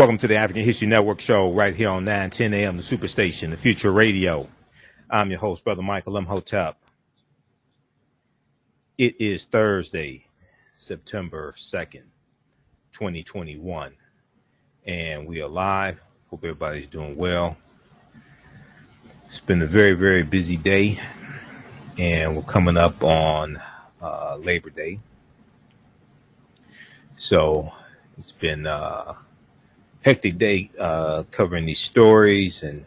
Welcome to the African History Network show right here on 910 AM, the Superstation, the Future Radio. I'm your host, Brother Michael Imhotep. It is Thursday, September 2nd, 2021, and we are live. Hope everybody's doing well. It's been a very, very busy day, and we're coming up on Labor Day. So it's been hectic day covering these stories and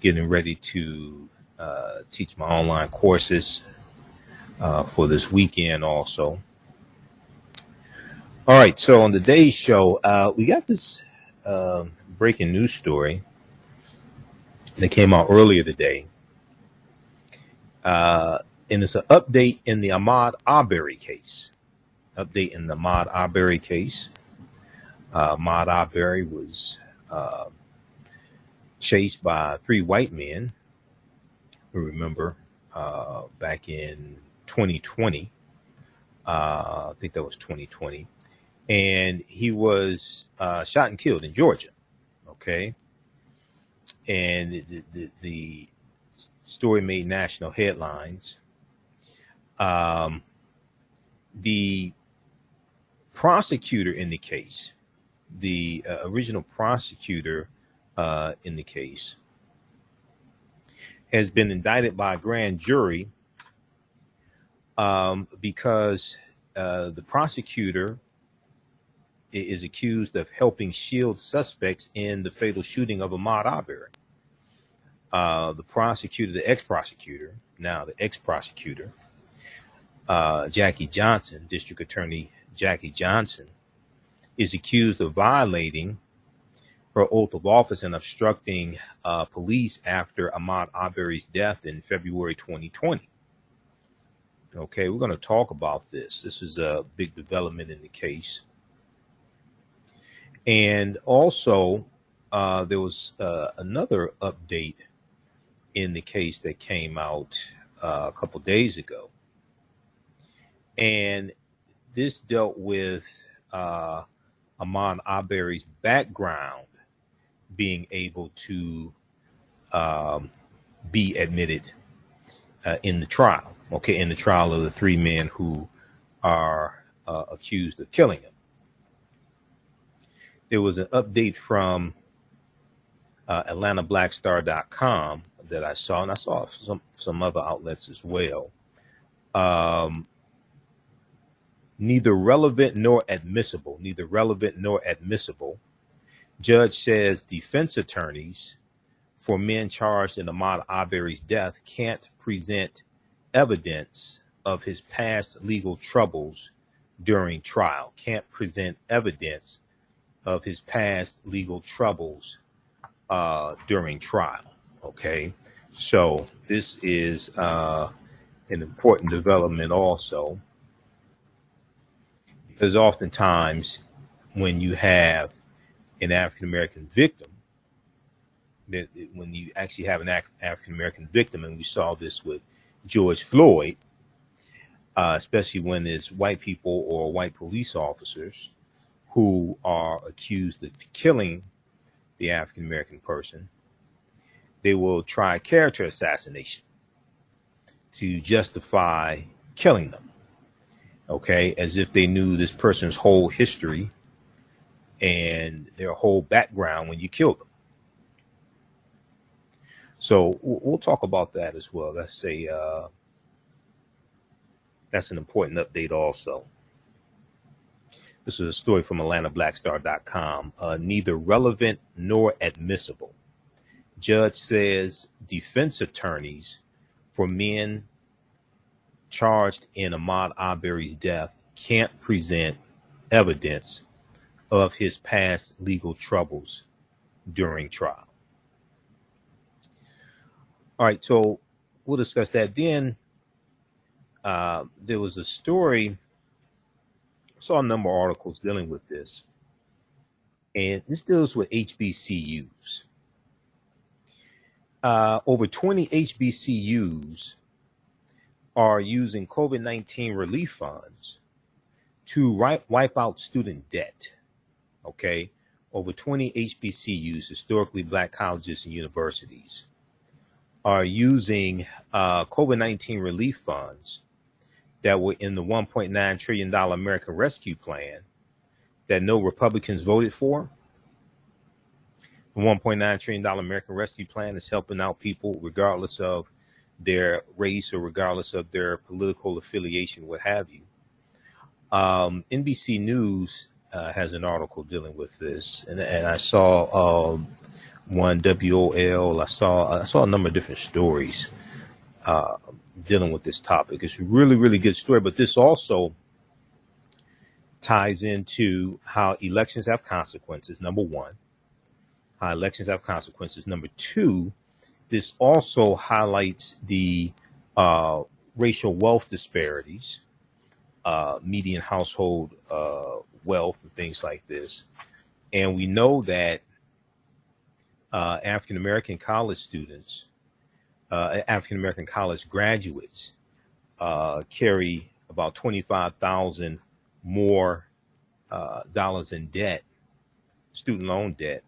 getting ready to teach my online courses for this weekend also. All right, so on today's show, we got this breaking news story that came out earlier today. And it's an update in the Ahmaud Arbery case. Ahmaud Arbery was chased by three white men, who remember back in 2020. I think that was 2020. And he was shot and killed in Georgia. Okay. And the story made national headlines. The prosecutor in the case, the original prosecutor in the case, has been indicted by a grand jury because the prosecutor is accused of helping shield suspects in the fatal shooting of Ahmaud Arbery. The ex-prosecutor, Jackie Johnson, District Attorney Jackie Johnson, is accused of violating her oath of office and obstructing police after Ahmaud Arbery's death in February 2020. Okay, we're going to talk about this. This is a big development in the case. And also, there was another update in the case that came out a couple days ago. And this dealt with Ahmaud Arbery's background being able to be admitted in the trial. Okay, in the trial of the three men who are accused of killing him. There was an update from AtlantaBlackStar.com that I saw, and I saw some other outlets as well. Neither relevant nor admissible. Judge says defense attorneys for men charged in Ahmaud Arbery's death can't present evidence of his past legal troubles during trial. Okay, so this is an important development also, because oftentimes when you have an African-American victim, and we saw this with George Floyd, especially when it's white people or white police officers who are accused of killing the African-American person, they will try character assassination to justify killing them. Okay, as if they knew this person's whole history and their whole background when you kill them. So we'll talk about that as well. That's a that's an important update also. This is a story from AtlantaBlackStar.com. Neither relevant nor admissible. Judge says defense attorneys for men charged in Ahmaud Arbery's death can't present evidence of his past legal troubles during trial. All right, so we'll discuss that. Then there was a story, I saw a number of articles dealing with this, and this deals with HBCUs. Over 20 HBCUs are using COVID-19 relief funds to wipe out student debt. Okay, over 20 HBCUs, historically black colleges and universities, are using COVID-19 relief funds that were in the $1.9 trillion American Rescue Plan that no Republicans voted for. The $1.9 trillion American Rescue Plan is helping out people regardless of their race or regardless of their political affiliation, what have you. NBC News has an article dealing with this, and I saw one WOL. I saw a number of different stories dealing with this topic. It's a really, really good story, but this also ties into how elections have consequences, number one. How elections have consequences, number two. This also highlights the racial wealth disparities, median household wealth, and things like this. And we know that African-American college students, African-American college graduates carry about $25,000 more dollars in debt, student loan debt,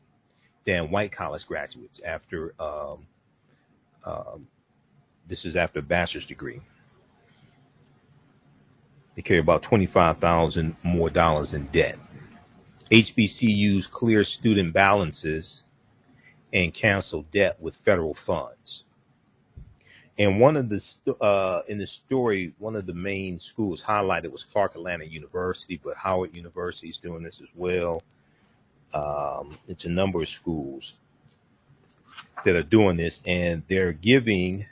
than white college graduates after this is after a bachelor's degree. They carry about $25,000 more dollars in debt. HBCUs clear student balances and cancel debt with federal funds. And one of the in the story, one of the main schools highlighted was Clark Atlanta University, but Howard University is doing this as well. It's a number of schools that are doing this, and they're giving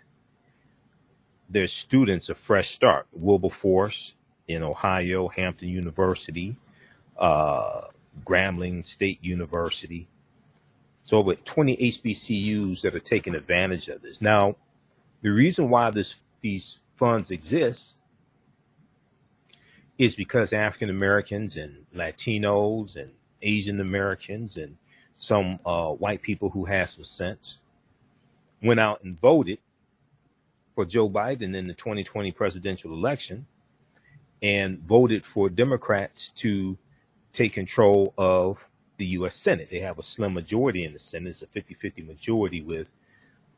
their students a fresh start. Wilberforce in Ohio, Hampton University, Grambling State University. So over 20 HBCUs that are taking advantage of this. Now, the reason why these funds exist is because African Americans and Latinos and Asian Americans and some white people who have some sense went out and voted for Joe Biden in the 2020 presidential election and voted for Democrats to take control of the U.S. Senate. They have a slim majority in the Senate. It's a 50-50 majority, with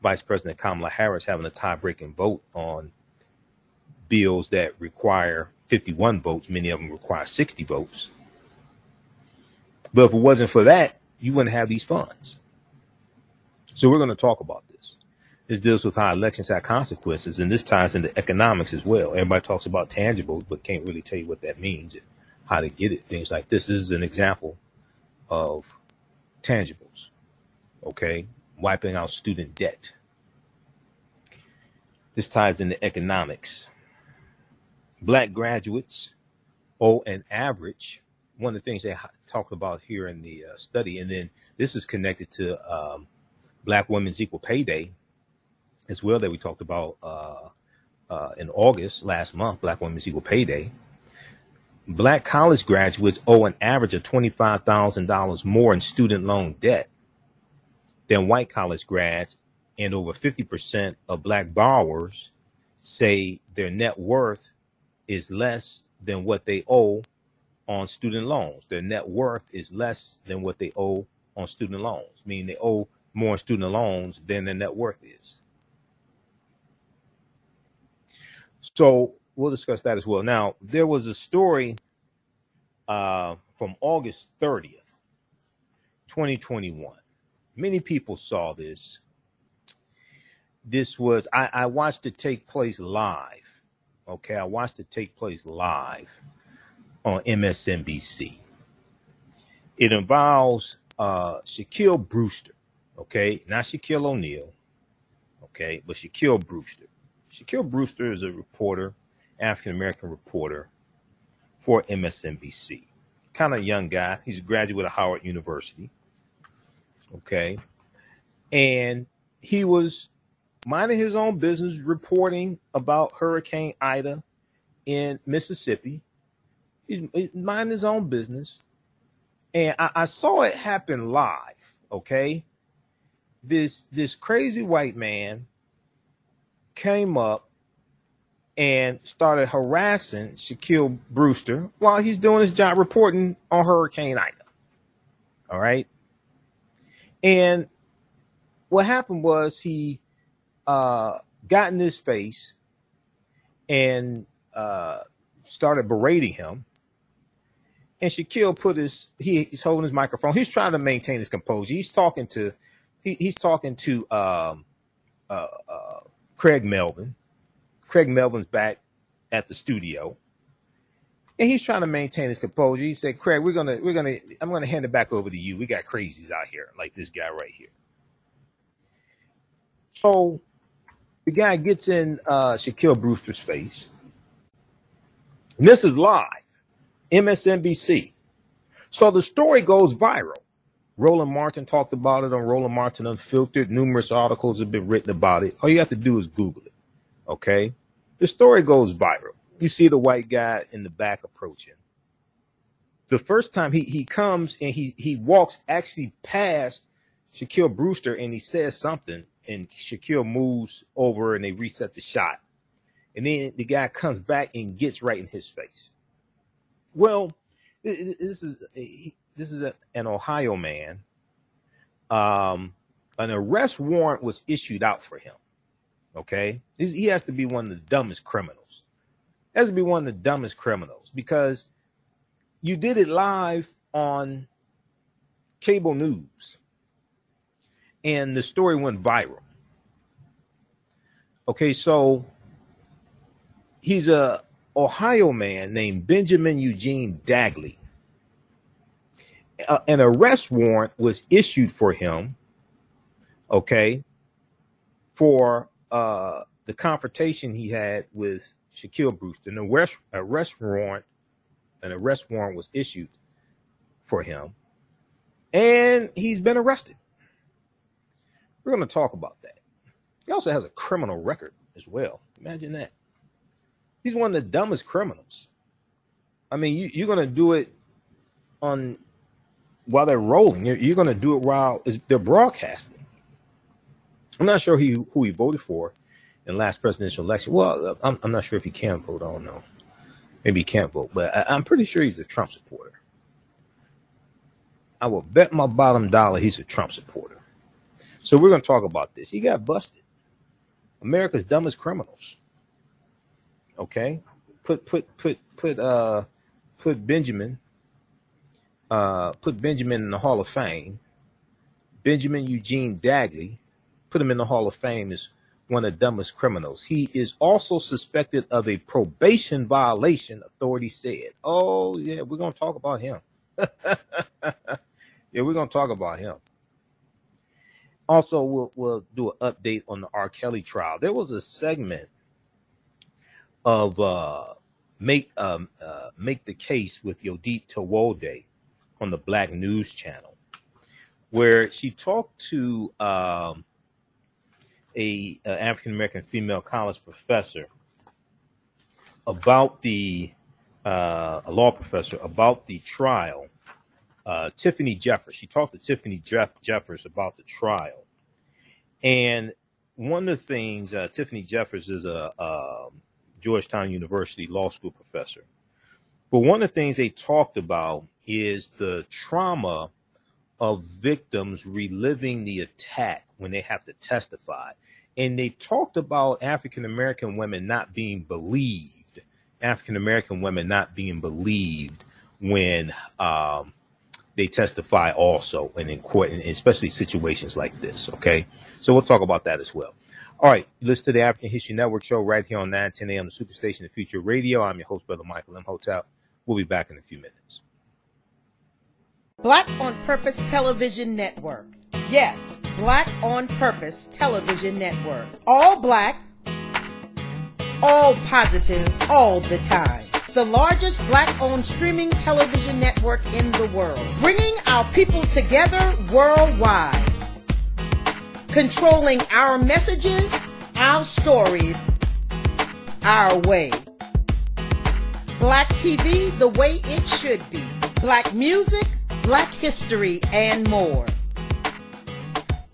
Vice President Kamala Harris having a tie-breaking vote on bills that require 51 votes. Many of them require 60 votes. But if it wasn't for that, you wouldn't have these funds. So we're going to talk about this. This deals with how elections have consequences, and this ties into economics as well. Everybody talks about tangibles, but can't really tell you what that means and how to get it, things like this. This is an example of tangibles, okay? Wiping out student debt. This ties into economics. Black graduates owe an average. One of the things they talked about here in the study, and then this is connected to Black Women's Equal Pay Day as well, that we talked about in August last month, Black Women's Equal Pay Day. Black college graduates owe an average of $25,000 more in student loan debt than white college grads, and over 50% of black borrowers say their net worth is less than what they owe on student loans. Their net worth is less than what they owe on student loans, meaning they owe more on student loans than their net worth is. So we'll discuss that as well. Now, there was a story from August 30th, 2021. Many people saw this. This was, I watched it take place live. Okay, I watched it take place live on MSNBC. It involves Shaquille Brewster, okay? Not Shaquille O'Neal, okay, but Shaquille Brewster. Shaquille Brewster is a reporter, African-American reporter for MSNBC. Kind of young guy. He's a graduate of Howard University, okay? And he was minding his own business, reporting about Hurricane Ida in Mississippi. He's minding his own business. And I saw it happen live, okay? This crazy white man came up and started harassing Shaquille Brewster while he's doing his job reporting on Hurricane Ida. All right. And what happened was he got in his face and started berating him. And Shaquille put his, he's holding his microphone. He's trying to maintain his composure. He's talking to, Craig Melvin. Craig Melvin's back at the studio, and he's trying to maintain his composure. He said, "Craig, I'm gonna hand it back over to you. We got crazies out here like this guy right here." So the guy gets in Shaquille Brewster's face. And this is live, MSNBC. So the story goes viral. Roland Martin talked about it on Roland Martin Unfiltered. Numerous articles have been written about it. All you have to do is Google it. Okay. The story goes viral. You see the white guy in the back approaching. The first time he comes and he walks actually past Shaquille Brewster, and he says something, and Shaquille moves over and they reset the shot. And then the guy comes back and gets right in his face. Well, this is an Ohio man. An arrest warrant was issued out for him. OK, he has to be one of the dumbest criminals. He has to be one of the dumbest criminals, because you did it live on cable news and the story went viral. OK, so he's a Ohio man named Benjamin Eugene Dagley. An arrest warrant was issued for him. OK, for the confrontation he had with Shaquille Brewster. An arrest warrant was issued for him, and he's been arrested. We're going to talk about that. He also has a criminal record as well. Imagine that. He's one of the dumbest criminals. I mean, you're going to do it on while they're rolling. You're going to do it while they're broadcasting. I'm not sure who he voted for in the last presidential election. Well, I'm not sure if he can vote. I don't know. Maybe he can't vote, but I'm pretty sure he's a Trump supporter. I will bet my bottom dollar he's a Trump supporter. So we're going to talk about this. He got busted. America's dumbest criminals. Okay, put Benjamin in the Hall of Fame. Benjamin Eugene Dagley. Put him in the Hall of Fame as one of the dumbest criminals. He is also suspected of a probation violation, authorities said. Oh, yeah, we're going to talk about him. Yeah, we're going to talk about him. Also, we'll do an update on the R. Kelly trial. There was a segment of Make the Case with Yodit Towode on the Black News Channel, where she talked to an African-American female college professor about a law professor about the trial, Tiffany Jeffers. She talked to Tiffany Jeffers about the trial. And one of the things, Tiffany Jeffers is a Georgetown University law school professor. But one of the things they talked about is the trauma of victims reliving the attack when they have to testify. And they talked about African-American women not being believed, when they testify also, and in court, and especially situations like this. Okay, so we'll talk about that as well. All right, listen to the African History Network show right here on 910 AM, the Superstation of Future Radio. I'm your host, Brother Michael Imhotep. We'll be back in a few minutes. Black on Purpose Television Network. Yes, Black on Purpose Television Network. All black, all positive, all the time. The largest black-owned streaming television network in the world. Bringing our people together worldwide. Controlling our messages, our story, our way. Black TV the way it should be. Black music, Black history, and more.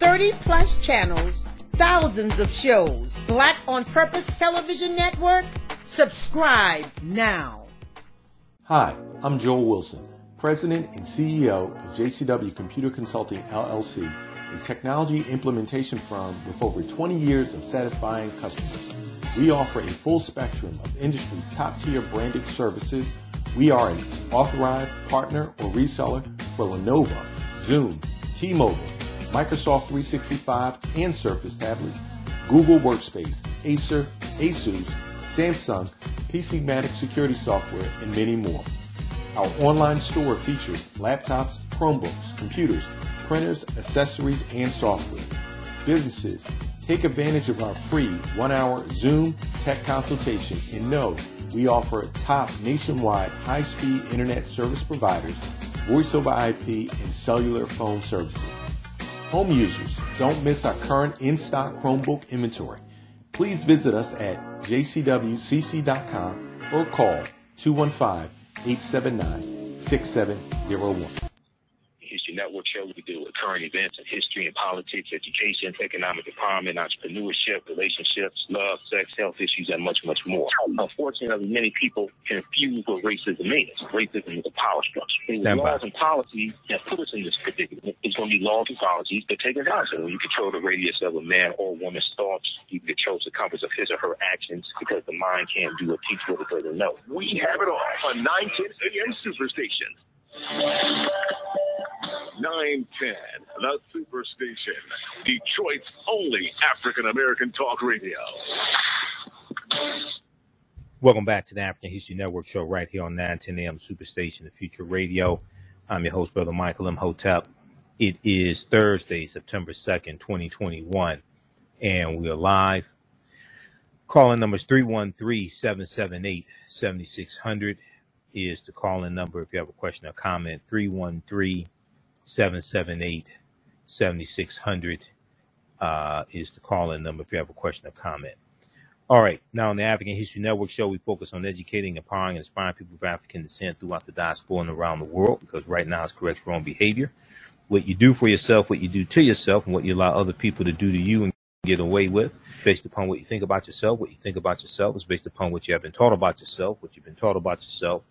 30-plus channels, thousands of shows. Black on Purpose Television Network. Subscribe now. Hi, I'm Joel Wilson, President and CEO of JCW Computer Consulting, LLC, a technology implementation firm with over 20 years of satisfying customers. We offer a full spectrum of industry top-tier branded services. We are an authorized partner or reseller for Lenovo, Zoom, T-Mobile, Microsoft 365 and Surface tablets, Google Workspace, Acer, Asus, Samsung, PCmatic security software, and many more. Our online store features laptops, Chromebooks, computers, printers, accessories, and software. Businesses, take advantage of our free 1-hour Zoom tech consultation, and know we offer top nationwide high-speed internet service providers, voice over IP, and cellular phone services. Home users, don't miss our current in-stock Chromebook inventory. Please visit us at jcwcc.com or call 215-879-6701. Network show. We deal with current events and history and politics, education, economic empowerment, entrepreneurship, relationships, love, sex, health issues, and much, much more. Unfortunately, many people confuse what racism is. Racism is a power structure. The laws and policies that put us in this predicament is going to be laws and policies that take us out. So when you control the radius of a man or woman's thoughts, you control the circumference of his or her actions, because the mind can't do or teach what it doesn't know. We have it all on 910 AM Superstation. 910, the Superstation, Detroit's only African-American talk radio. Welcome back to the African History Network show right here on 910 AM Superstation, the Future Radio. I'm your host, Brother Michael Imhotep. It is Thursday, September 2nd, 2021, and we are live. Call-in number is 313-778-7600 is the call-in number. If you have a question or comment, 313-778-7600 is the call-in number if you have a question or comment. All right, now on the African History Network show, we focus on educating, empowering, and inspiring people of African descent throughout the diaspora and around the world, because right now it's correct wrong behavior. What you do for yourself, what you do to yourself, and what you allow other people to do to you and get away with, based upon what you think about yourself. What you think about yourself is based upon what you have been taught about yourself, what you've been taught about yourself,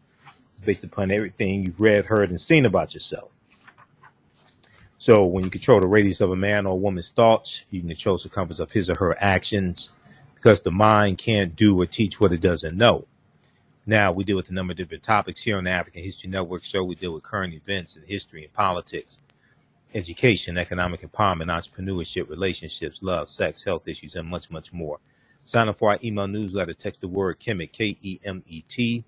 based upon everything you've read, heard, and seen about yourself. So when you control the radius of a man or a woman's thoughts, you can control the circumference of his or her actions, because the mind can't do or teach what it doesn't know. Now, we deal with a number of different topics here on the African History Network show. We deal with current events and history and politics, education, economic empowerment, entrepreneurship, relationships, love, sex, health issues, and much, much more. Sign up for our email newsletter. Text the word KEMET, K-E-M-E-T,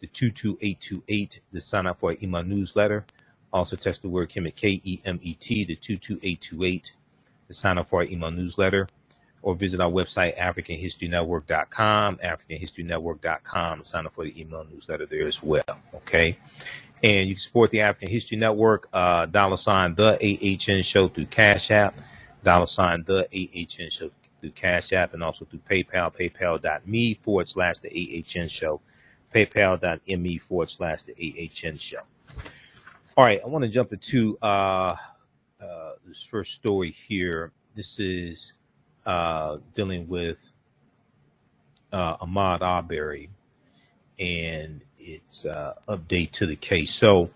to 22828 to sign up for our email newsletter. Also text the word KEMET, K-E-M-E-T, to 22828 to sign up for our email newsletter, or visit our website, AfricanHistoryNetwork.com, AfricanHistoryNetwork.com, and sign up for the email newsletter there as well, okay? And you can support the African History Network, $ TheAHNShow through Cash App, $ TheAHNShow through Cash App, and also through PayPal, paypal.me/TheAHNShow, paypal.me/TheAHNShow. All right, I want to jump into this first story here. This is dealing with Ahmaud Arbery and its update to the case. So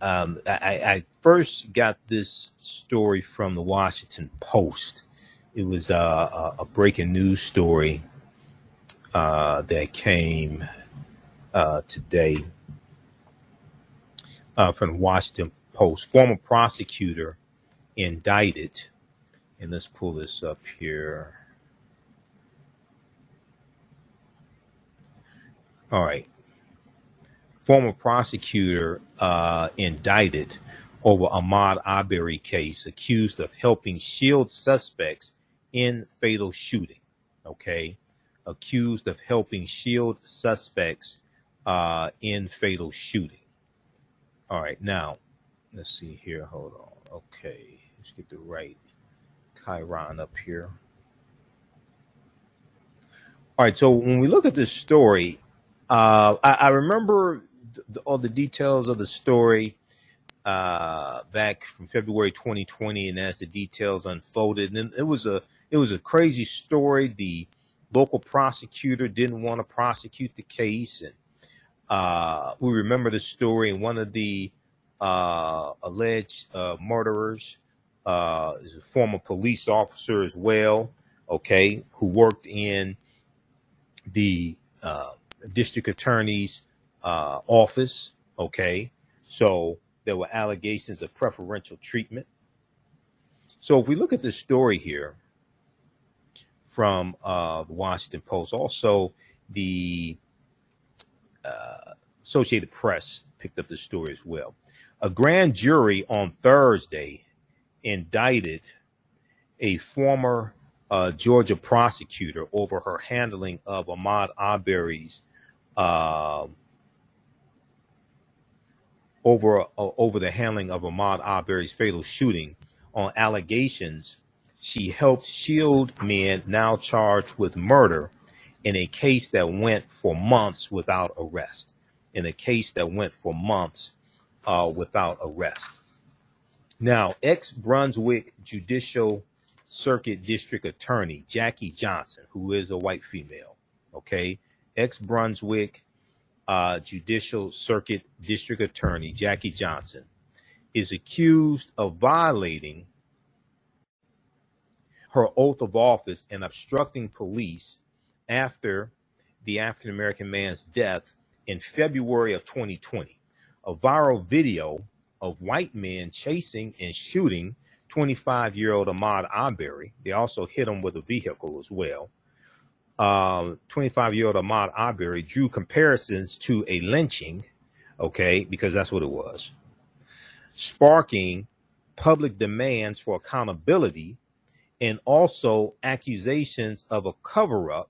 I first got this story from the Washington Post. It was a breaking news story that came today. From the Washington Post. Former prosecutor indicted, and let's pull this up here. All right. Former prosecutor indicted over Ahmaud Arbery case, accused of helping shield suspects in fatal shooting. Okay. Accused of helping shield suspects in fatal shooting. All right, now, let's see here. Hold on. Okay, let's get the right Chiron up here. All right, so when we look at this story, I remember all the details of the story back from February 2020, and as the details unfolded, and it was a crazy story. The local prosecutor didn't want to prosecute the case, and We remember the story, and one of the alleged murderers is a former police officer as well, okay, who worked in the district attorney's office, okay? So there were allegations of preferential treatment. So if we look at this story here from the Washington Post, also the Associated Press picked up the story as well. A grand jury on Thursday indicted a former Georgia prosecutor over her handling of Ahmaud Arbery's over the handling of Ahmaud Arbery's fatal shooting on allegations she helped shield men now charged with murder in a case that went for months without arrest. Now, ex-Brunswick Judicial Circuit District Attorney Jackie Johnson, who is a white female, okay, ex-Brunswick Judicial Circuit District Attorney Jackie Johnson is accused of violating her oath of office and obstructing police after the African-American man's death in February of 2020. A viral video of white men chasing and shooting 25-year-old Ahmaud Arbery. They also hit him with a vehicle as well. 25-year-old Ahmaud Arbery drew comparisons to a lynching, okay, because that's what it was, sparking public demands for accountability and also accusations of a cover-up,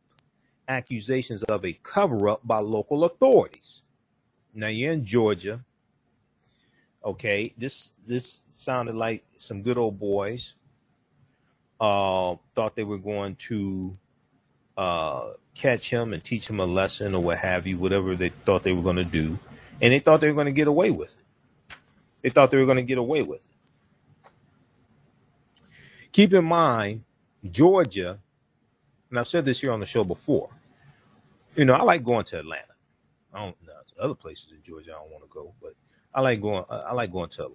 by local authorities. Now, you're in Georgia, okay? This sounded like some good old boys thought they were going to catch him and teach him a lesson or what have you, whatever they thought they were going to do. And they thought they were going to get away with it. Keep in mind, Georgia, and I've said this here on the show before, you know, I like going to Atlanta. I don't know, other places in Georgia I don't want to go, but I like going. I like going to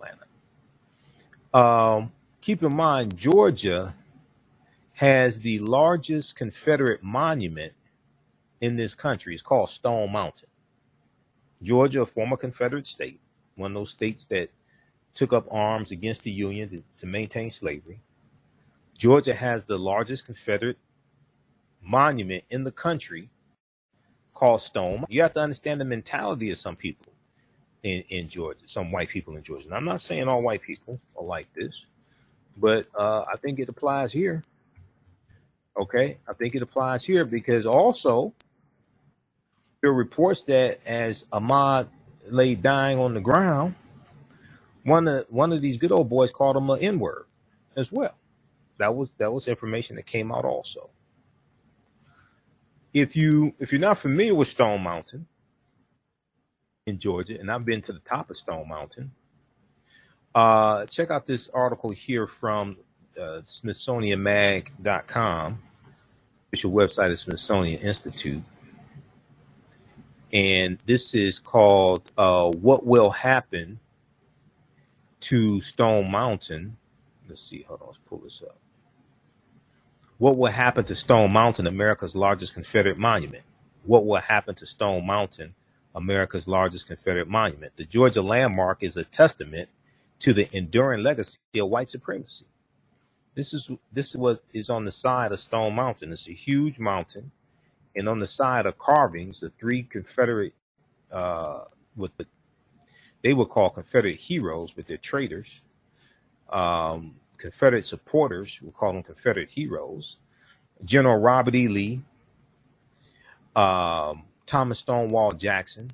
Atlanta. Keep in mind, Georgia has the largest Confederate monument in this country. It's called Stone Mountain. Georgia, a former Confederate state, one of those states that took up arms against the Union to maintain slavery. Georgia has the largest Confederate monument in the country called Stone Mountain. You have to understand the mentality of some people in Georgia, some white people in Georgia. And I'm not saying all white people are like this, but I think it applies here. Okay, I think it applies here because also there are reports that as Ahmaud lay dying on the ground, one of these good old boys called him an N-word as well. That was information that came out also. If you're not familiar with Stone Mountain in Georgia, and I've been to the top of Stone Mountain, check out this article here from SmithsonianMag.com, official website of Smithsonian Institute. And this is called What Will Happen to Stone Mountain. Let's see. Hold on. Let's pull this up. What will happen to Stone Mountain, America's largest Confederate monument? What will happen to Stone Mountain, America's largest Confederate monument? The Georgia landmark is a testament to the enduring legacy of white supremacy. This is what is on the side of Stone Mountain. It's a huge mountain, and on the side are carvings, the three Confederate, they were called Confederate heroes, but they're traitors. Confederate supporters, we'll call them Confederate heroes, General Robert E. Lee, Thomas Stonewall Jackson,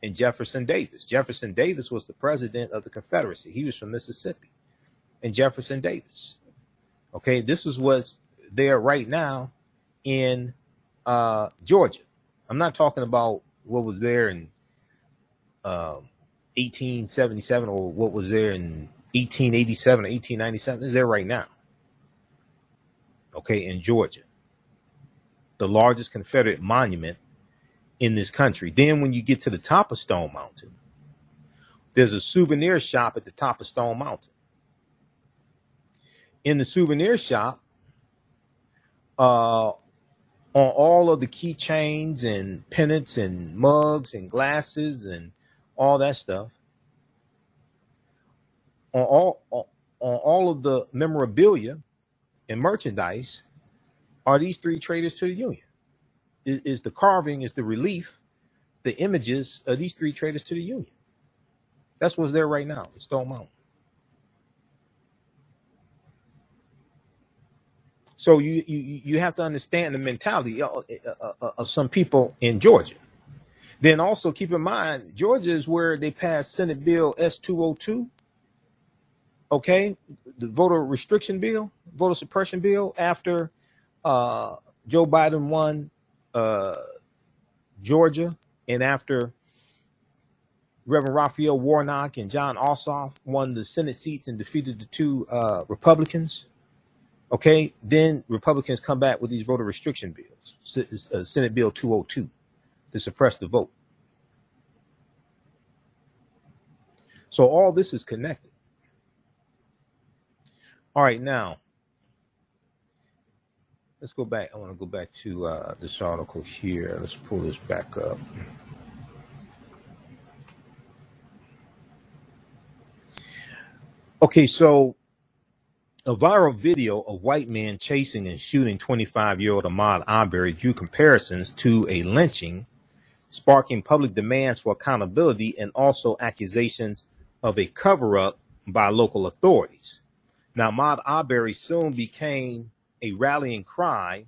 and Jefferson Davis. Jefferson Davis was the president of the Confederacy. He was from Mississippi. And Jefferson Davis. Okay, this is what's there right now in Georgia. I'm not talking about what was there in 1877 or what was there in 1887 or 1897. It's there right now. Okay, in Georgia. The largest Confederate monument in this country. Then when you get to the top of Stone Mountain, there's a souvenir shop at the top of Stone Mountain. In the souvenir shop, on all of the keychains and pennants and mugs and glasses and all that stuff, on all of the memorabilia and merchandise, are these three traitors to the Union. Is the carving, is the relief, the images of these three traitors to the Union. That's what's there right now in Stone Mountain. So you have to understand the mentality of some people in Georgia. Then also keep in mind, Georgia is where they passed Senate Bill S-202, okay, the voter restriction bill, voter suppression bill, after Joe Biden won Georgia, and after Reverend Raphael Warnock and John Ossoff won the Senate seats and defeated the two Republicans. Okay, then Republicans come back with these voter restriction bills, Senate Bill 202, to suppress the vote. So all this is connected. All right, now, let's go back. I want to go back to this article here. Let's pull this back up. Okay, so a viral video of white men chasing and shooting 25-year-old Ahmaud Arbery drew comparisons to a lynching, sparking public demands for accountability and also accusations of a cover-up by local authorities. Now, Ahmaud Arbery soon became a rallying cry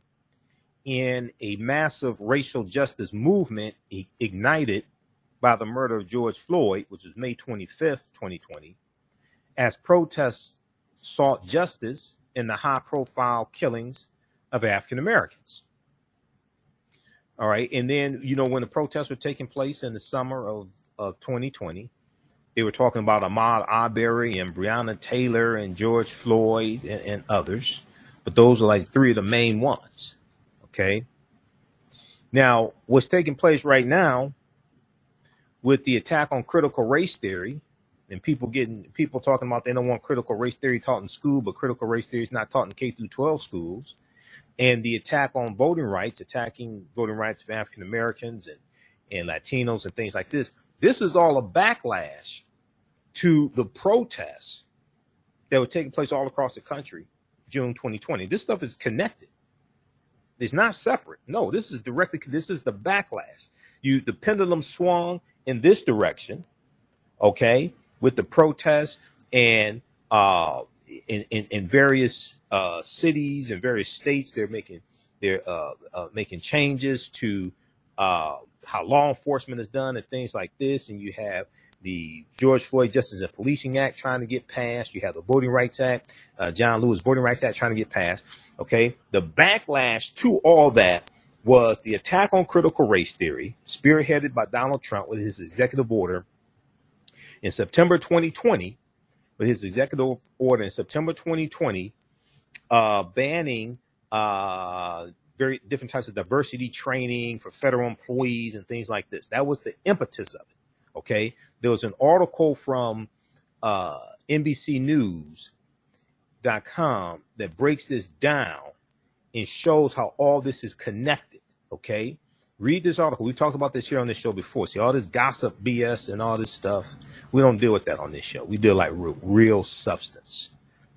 in a massive racial justice movement ignited by the murder of George Floyd, which was May 25th, 2020, as protests sought justice in the high-profile killings of African Americans. All right, and then, you know, when the protests were taking place in the summer of 2020, they were talking about Ahmaud Arbery and Breonna Taylor and George Floyd and others, but those are like three of the main ones, okay? Now, what's taking place right now with the attack on critical race theory, and people talking about they don't want critical race theory taught in school, but critical race theory is not taught in K through 12 schools. And the attack on voting rights, attacking voting rights of African Americans and Latinos and things like this. This is all a backlash to the protests that were taking place all across the country, June 2020. This stuff is connected. It's not separate. No, this is directly. This is the backlash. The pendulum swung in this direction, okay, with the protests and in various cities and various states, they're making changes to how law enforcement is done and things like this. And you have the George Floyd Justice and Policing Act trying to get passed. You have the Voting Rights Act, John Lewis Voting Rights Act trying to get passed. Okay, the backlash to all that was the attack on critical race theory, spearheaded by Donald Trump with his executive order in September 2020, with his executive order in September 2020, banning very different types of diversity training for federal employees and things like this. That was the impetus of it, okay? There was an article from NBCnews.com that breaks this down and shows how all this is connected, okay? Read this article. We talked about this here on this show before. See, all this gossip, BS, and all this stuff, we don't deal with that on this show. We deal like real substance,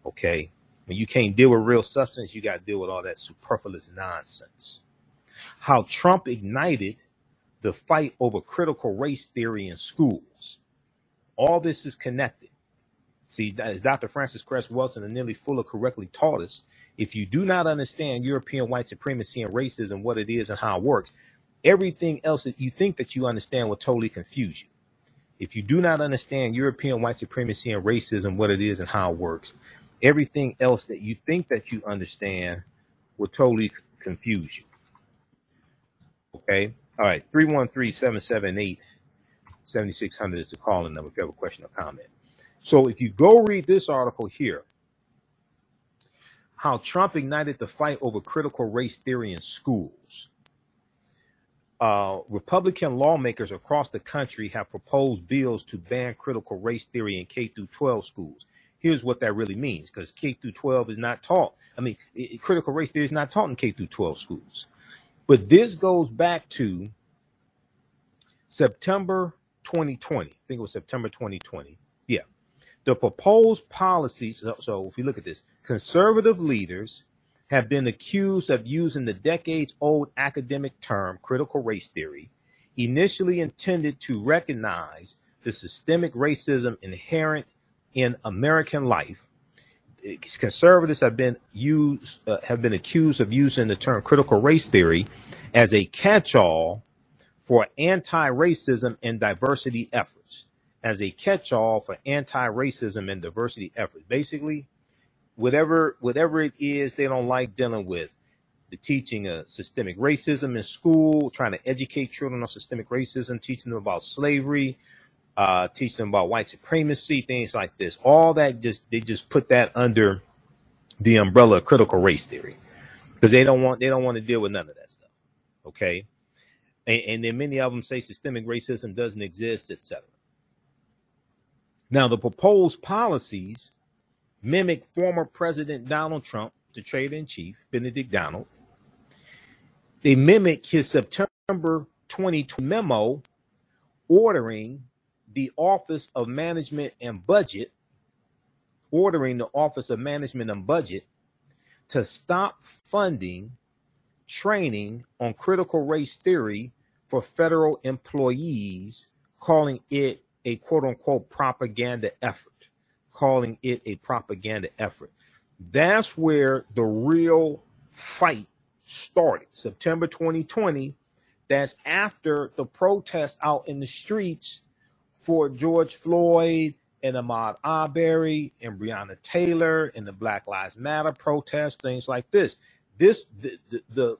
okay? When you can't deal with real substance, you got to deal with all that superfluous nonsense. How Trump ignited the fight over critical race theory in schools. All this is connected. See, as Dr. Francis Cress Wilson and Neely Fuller correctly taught us, if you do not understand European white supremacy and racism, what it is and how it works, everything else that you think that you understand will totally confuse you. If you do not understand European white supremacy and racism, what it is and how it works, everything else that you think that you understand will totally confuse you. Okay? All right. 313-778-7600 is the call-in number if you have a question or comment. So if you go read this article here, how Trump ignited the fight over critical race theory in schools. Republican lawmakers across the country have proposed bills to ban critical race theory in K through 12 schools. Here's what that really means, because K through 12 is not taught. I mean, critical race theory is not taught in K through 12 schools. But this goes back to September 2020. I think it was September 2020. Yeah. The proposed policies. So if you look at this, conservative leaders have been accused of using the decades-old academic term critical race theory, initially intended to recognize the systemic racism inherent in American life. Conservatives have been accused of using the term critical race theory as a catch-all for anti-racism and diversity efforts. As a catch-all for anti-racism and diversity efforts. Basically, whatever it is they don't like dealing with, the teaching of systemic racism in school, trying to educate children on systemic racism, teaching them about slavery, teaching them about white supremacy, things like this. All that, they just put that under the umbrella of critical race theory because they don't want to deal with none of that stuff. Okay, and then many of them say systemic racism doesn't exist, etc. Now the proposed policies mimic former President Donald Trump, the traitor in chief, Benedict Donald. They mimic his September 2020 memo ordering the Office of Management and Budget, to stop funding training on critical race theory for federal employees, calling it a quote unquote propaganda effort. That's where the real fight started. September 2020. That's after the protests out in the streets for George Floyd and Ahmaud Arbery and Breonna Taylor and the Black Lives Matter protests, things like this. The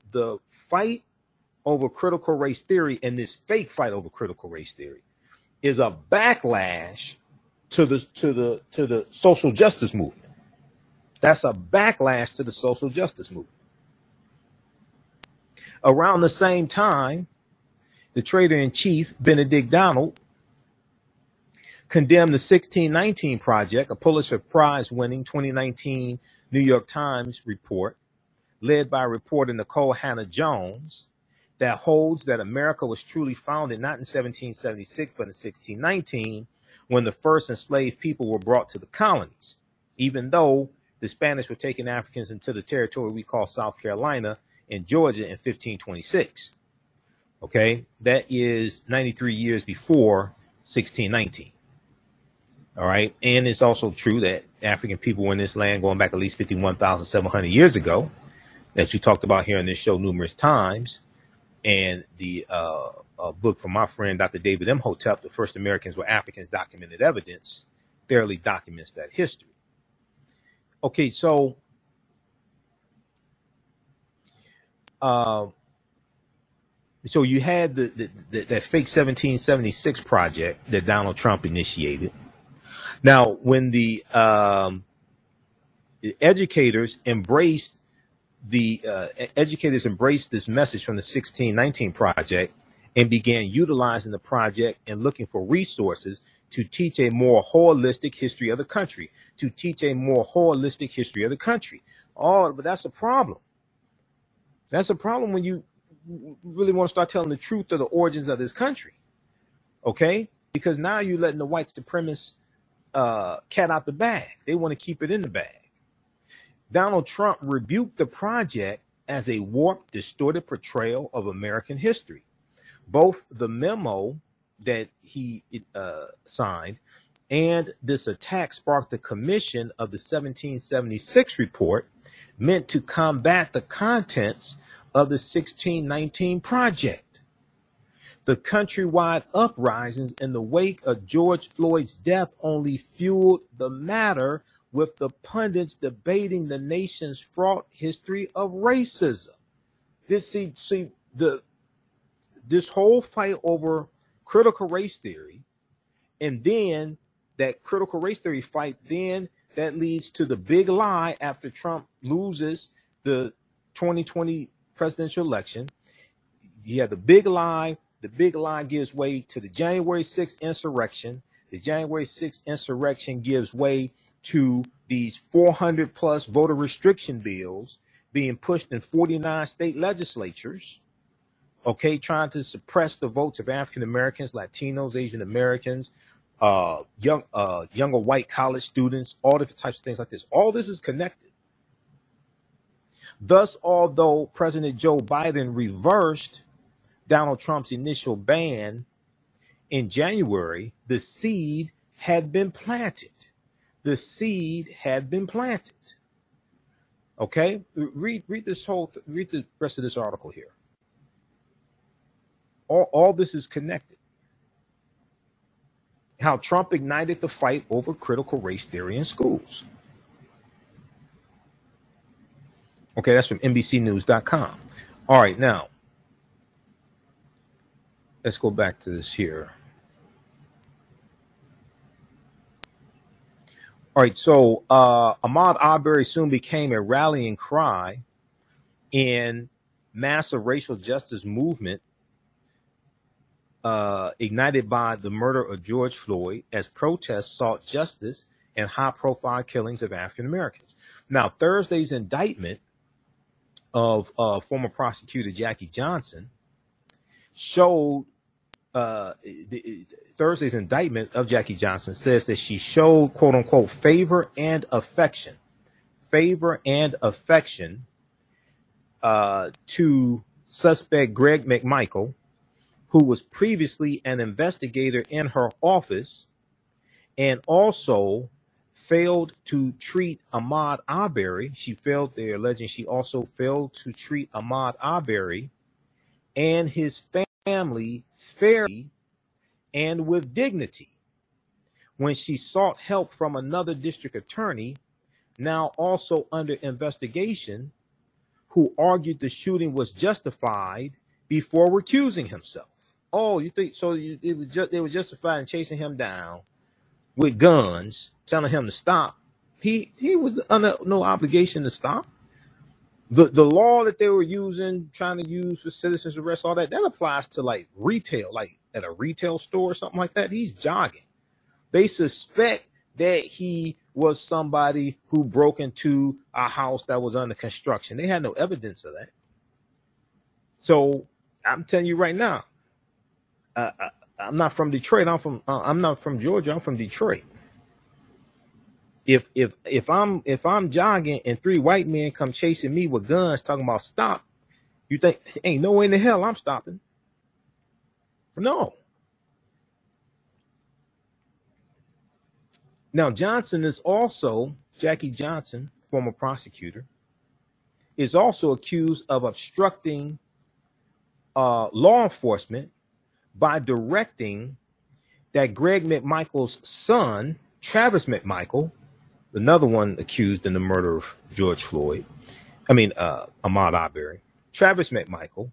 fight over critical race theory and this fake fight over critical race theory is a backlash to the social justice movement. That's a backlash to the social justice movement. Around the same time, the traitor in chief, Benedict Donald, condemned the 1619 Project, a Pulitzer Prize-winning 2019 New York Times report, led by reporter Nicole Hannah Jones, that holds that America was truly founded not in 1776, but in 1619, when the first enslaved people were brought to the colonies, even though the Spanish were taking Africans into the territory we call South Carolina and Georgia in 1526. Okay, that is 93 years before 1619. All right, and it's also true that African people were in this land going back at least 51,700 years ago, as we talked about here on this show numerous times, and the a book from my friend, Dr. David Imhotep, The First Americans Were Africans, Documented Evidence, thoroughly documents that history. Okay, so so you had that fake 1776 project that Donald Trump initiated. Now, when the educators embraced this message from the 1619 Project and began utilizing the project and looking for resources to teach a more holistic history of the country, Oh, but that's a problem. That's a problem when you really want to start telling the truth of the origins of this country, okay? Because now you're letting the white supremacists cat out the bag. They want to keep it in the bag. Donald Trump rebuked the project as a warped, distorted portrayal of American history. Both the memo that he signed and this attack sparked the commission of the 1776 report meant to combat the contents of the 1619 Project. The countrywide uprisings in the wake of George Floyd's death only fueled the matter, with the pundits debating the nation's fraught history of racism. This whole fight over critical race theory, and then that critical race theory fight, then that leads to the big lie after Trump loses the 2020 presidential election, You have the big lie. The big lie gives way to the January 6th insurrection. The January 6th insurrection gives way to these 400 plus voter restriction bills being pushed in 49 state legislatures, okay, trying to suppress the votes of African Americans, Latinos, Asian Americans, younger white college students, all different types of things like this. All this is connected. Thus, although President Joe Biden reversed Donald Trump's initial ban in January, the seed had been planted. The seed had been planted. Okay, read the rest of this article here. All this is connected. How Trump ignited the fight over critical race theory in schools. Okay, that's from NBCnews.com. All right, now let's go back to this here. All right, so Ahmaud Arbery soon became a rallying cry in massive racial justice movement ignited by the murder of George Floyd as protests sought justice and high-profile killings of African Americans. Now, Thursday's indictment of former prosecutor Jackie Johnson showed Thursday's indictment of Jackie Johnson says that she showed, quote unquote, favor and affection to suspect Greg McMichael, who was previously an investigator in her office, and also failed to treat Ahmaud Arbery. She failed, they're alleging she also failed to treat Ahmaud Arbery and his family fairly and with dignity when she sought help from another district attorney, now also under investigation, who argued the shooting was justified before recusing himself. Oh, you think so? They were justified in chasing him down with guns, telling him to stop. He was under no obligation to stop. The law that they were using, trying to use for citizens arrest, all that applies to like retail, like at a retail store or something like that. He's jogging. They suspect that he was somebody who broke into a house that was under construction. They had no evidence of that. So I'm telling you right now, I'm not from Detroit. I'm not from Georgia. I'm from Detroit. If I'm jogging and three white men come chasing me with guns, talking about stop, you think ain't no way in the hell I'm stopping? No. Now, Johnson is also, Jackie Johnson, former prosecutor, is also accused of obstructing law enforcement by directing that Greg McMichael's son, Travis McMichael, another one accused in the murder of George Floyd, Ahmaud Arbery, Travis McMichael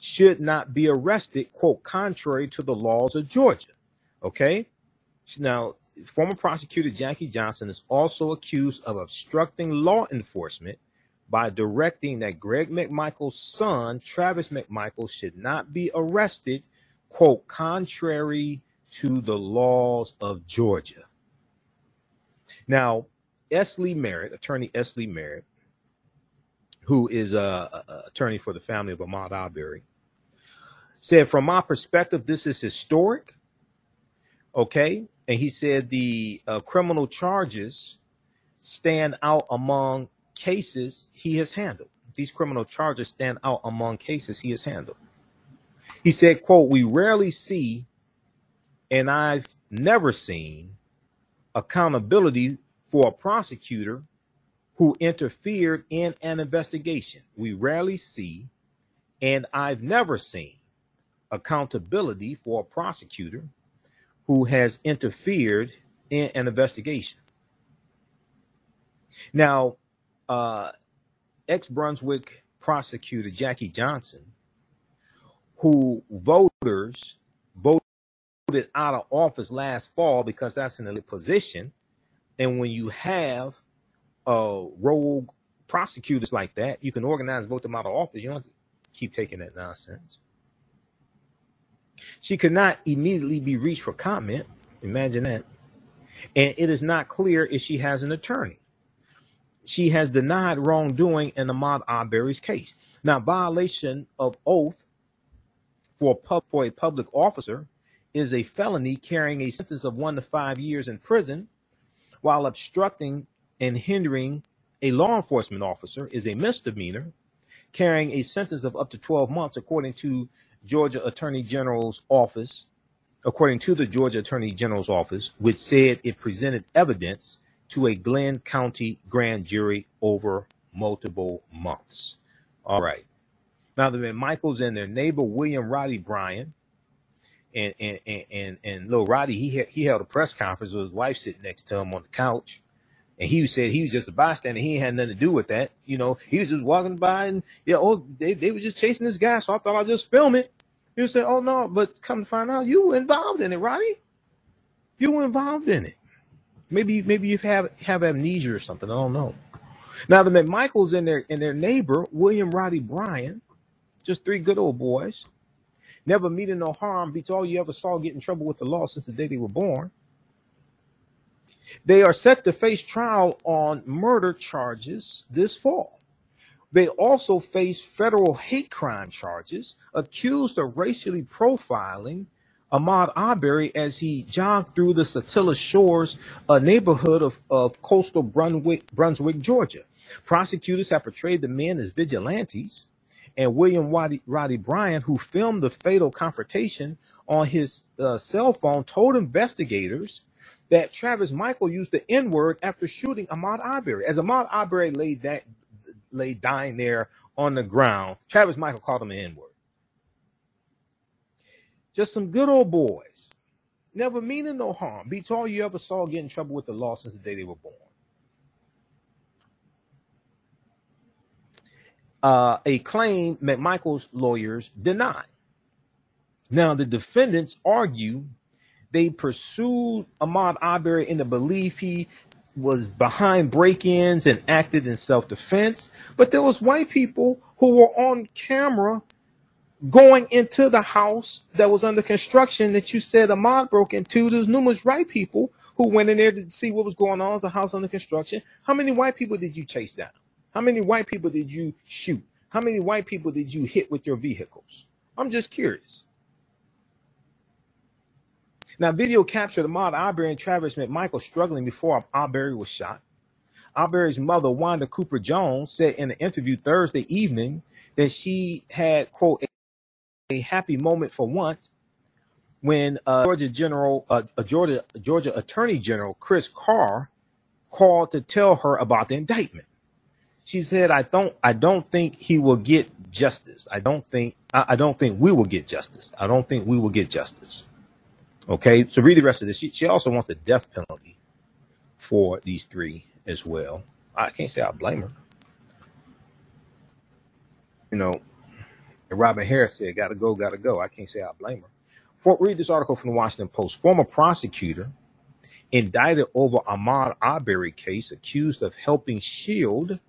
should not be arrested, quote, contrary to the laws of Georgia. Okay. Now, former prosecutor Jackie Johnson is also accused of obstructing law enforcement by directing that Greg McMichael's son, Travis McMichael, should not be arrested, quote, contrary to the laws of Georgia. Now, S. Lee Merritt, attorney S. Lee Merritt, who is an attorney for the family of Ahmaud Arbery, said, from my perspective, this is historic. Okay. And he said the criminal charges stand out among cases he has handled. These criminal charges stand out among cases he has handled. He said, quote, we rarely see, and I've never seen, accountability for a prosecutor who interfered in an investigation. We rarely see, and I've never seen, accountability for a prosecutor who has interfered in an investigation. Now, ex-Brunswick prosecutor Jackie Johnson, who voted out of office last fall because that's an elite position, and when you have rogue prosecutors like that, you can organize, vote them out of office. You don't have to keep taking that nonsense. She could not immediately be reached for comment. Imagine that. And it is not clear if she has an attorney. She has denied wrongdoing in Ahmaud Arbery's case. Now, violation of oath for a public officer is a felony carrying a sentence of 1 to 5 years in prison, while obstructing and hindering a law enforcement officer is a misdemeanor carrying a sentence of up to 12 months, according to Georgia Attorney General's office, which said it presented evidence to a Glenn County grand jury over multiple months. All right. Now, the McMichaels and their neighbor, William Roddy Bryan, and little Roddy, he held a press conference with his wife sitting next to him on the couch. And he said he was just a bystander. He had nothing to do with that. You know, he was just walking by and, you know, oh, they were just chasing this guy, so I thought I'd just film it. He said, oh, no, but come to find out, you were involved in it, Roddy. You were involved in it. Maybe you have amnesia or something. I don't know. Now, the McMichaels and their neighbor, William Roddy Bryan, just three good old boys, never meeting no harm, beats all you ever saw, get in trouble with the law since the day they were born. They are set to face trial on murder charges this fall. They also face federal hate crime charges, accused of racially profiling Ahmaud Arbery as he jogged through the Satilla Shores, a neighborhood of coastal Brunswick, Georgia. Prosecutors have portrayed the men as vigilantes, and William Roddy Bryan, who filmed the fatal confrontation on his cell phone, told investigators that Travis McMichael used the N-word after shooting Ahmaud Arbery. As Ahmaud Arbery lay dying there on the ground, Travis McMichael called him the N-word. Just some good old boys, never meaning no harm, beats all you ever saw, get in trouble with the law since the day they were born. A claim McMichael's lawyers deny. Now, the defendants argue they pursued Ahmaud Arbery in the belief he was behind break-ins and acted in self-defense. But there was white people who were on camera going into the house that was under construction that you said Ahmaud broke into. There's numerous white people who went in there to see what was going on. It's a house under construction. How many white people did you chase down? How many white people did you shoot? How many white people did you hit with your vehicles? I'm just curious. Now, video captured Ahmaud Arbery and Travis McMichael struggling before Arbery was shot. Arbery's mother, Wanda Cooper Jones, said in an interview Thursday evening that she had, quote, a happy moment for once when Georgia Attorney General Chris Carr called to tell her about the indictment. She said, I don't think he will get justice. I don't think we will get justice. I don't think we will get justice. Okay, so read the rest of this. She also wants the death penalty for these three as well. I can't say I blame her. You know, and Robin Harris said, gotta go, gotta go. I can't say I blame her. Read this article from the Washington Post. Former prosecutor indicted over Ahmaud Arbery case accused of helping shield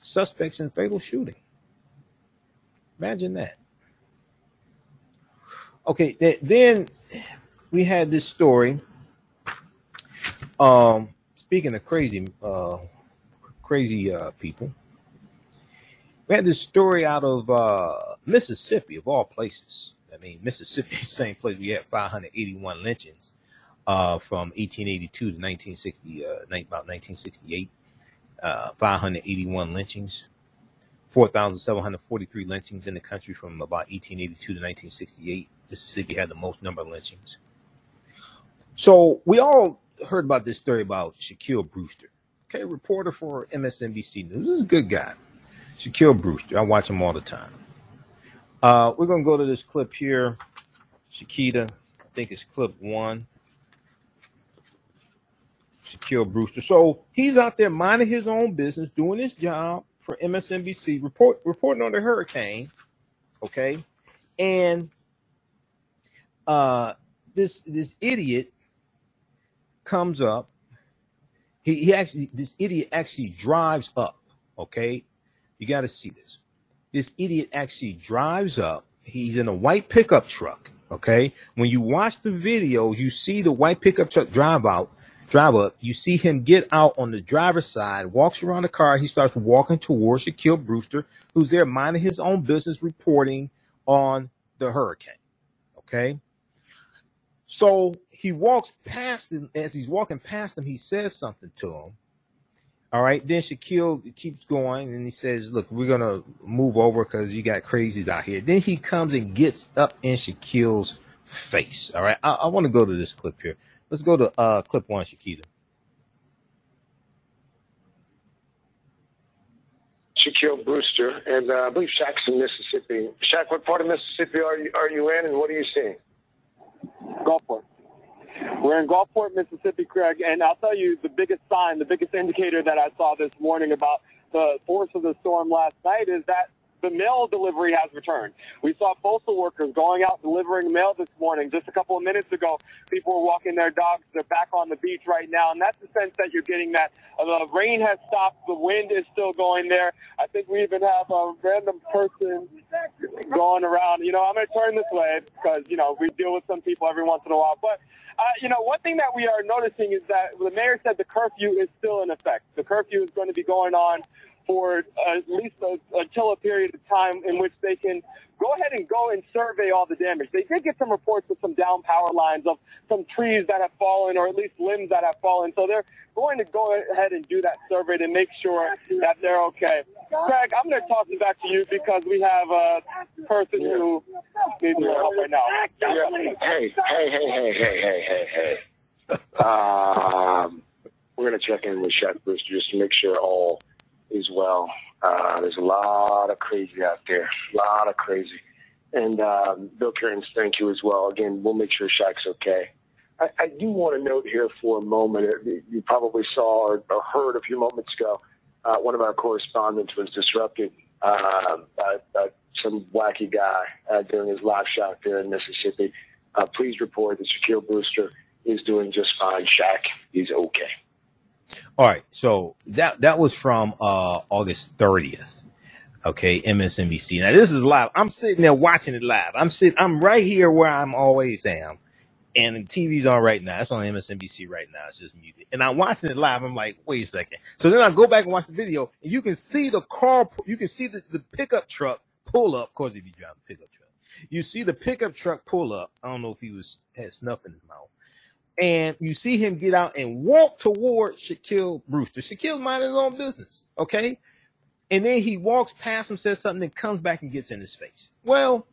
suspects in fatal shooting. Imagine that. Okay, then we had this story. Speaking of crazy people, we had this story out of Mississippi, of all places. I mean, Mississippi, same place we had 581 lynchings from 1882 to 1960, about 1968. 581 lynchings, 4,743 lynchings in the country from about 1882 to 1968. Mississippi had the most number of lynchings. So we all heard about this story about Shaquille Brewster, okay, reporter for MSNBC News. This is a good guy, Shaquille Brewster. I watch him all the time. We're going to go to this clip here, Shakita. I think it's clip one. Shaquille Brewster. So he's out there minding his own business, doing his job for MSNBC, reporting on the hurricane, okay, and this idiot comes up. This idiot actually drives up. Okay, you got to see this. This idiot actually drives up. He's in a white pickup truck. Okay, when you watch the video, you see the white pickup truck drive up. You see him get out on the driver's side, walks around the car. He starts walking towards Shaquille Brewster, who's there minding his own business, reporting on the hurricane. Okay, so he walks past him. As he's walking past him, he says something to him. All right, then Shaquille keeps going and he says, look, we're going to move over because you got crazies out here. Then he comes and gets up in Shaquille's face. All right, I want to go to this clip here. Let's go to clip one, Shaquille. Shaquille Brewster, and I believe Shaq's in Mississippi. Shaq, what part of Mississippi are you in and what are you seeing? Gulfport. We're in Gulfport, Mississippi, Craig, and I'll tell you the biggest sign, the biggest indicator that I saw this morning about the force of the storm last night is that the mail delivery has returned. We saw postal workers going out delivering mail this morning. Just a couple of minutes ago, people were walking their dogs. They're back on the beach right now, and that's the sense that you're getting that the rain has stopped. The wind is still going there. I think we even have a random person going around. You know, I'm going to turn this way because, you know, we deal with some people every once in a while, but you know, one thing that we are noticing is that the mayor said the curfew is still in effect. The curfew is going to be going on for at least until a period of time in which they can go ahead and go and survey all the damage. They did get some reports of some down power lines, of some trees that have fallen, or at least limbs that have fallen. So they're going to go ahead and do that survey to make sure that they're okay. Craig, I'm going to toss it back to you because we have a person who needs more help right now. Hey. We're going to check in with Shaq Brewster just to make sure all is well. There's a lot of crazy out there, a lot of crazy. And Bill Kearns, thank you as well. Again, we'll make sure Shaq's okay. I do want to note here for a moment, you probably saw or heard a few moments ago, one of our correspondents was disrupted by some wacky guy during his live shot there in Mississippi. Please report that Shaquille Brewster is doing just fine. Shaq is okay. All right, so that was from August 30th, okay, MSNBC. Now this is live. I'm sitting there watching it live. I'm right here where I'm always am, and the TV's on right now. It's on MSNBC right now. It's just muted, and I'm watching it live. I'm like, wait a second. So then I go back and watch the video, and you can see the car. You can see the pickup truck pull up. Of course, if you drive a pickup truck, you see the pickup truck pull up. I don't know if he had snuff in his mouth. And you see him get out and walk toward Shaquille Brewster. Shaquille minding his own business, okay? And then he walks past him, says something, and comes back and gets in his face. Well,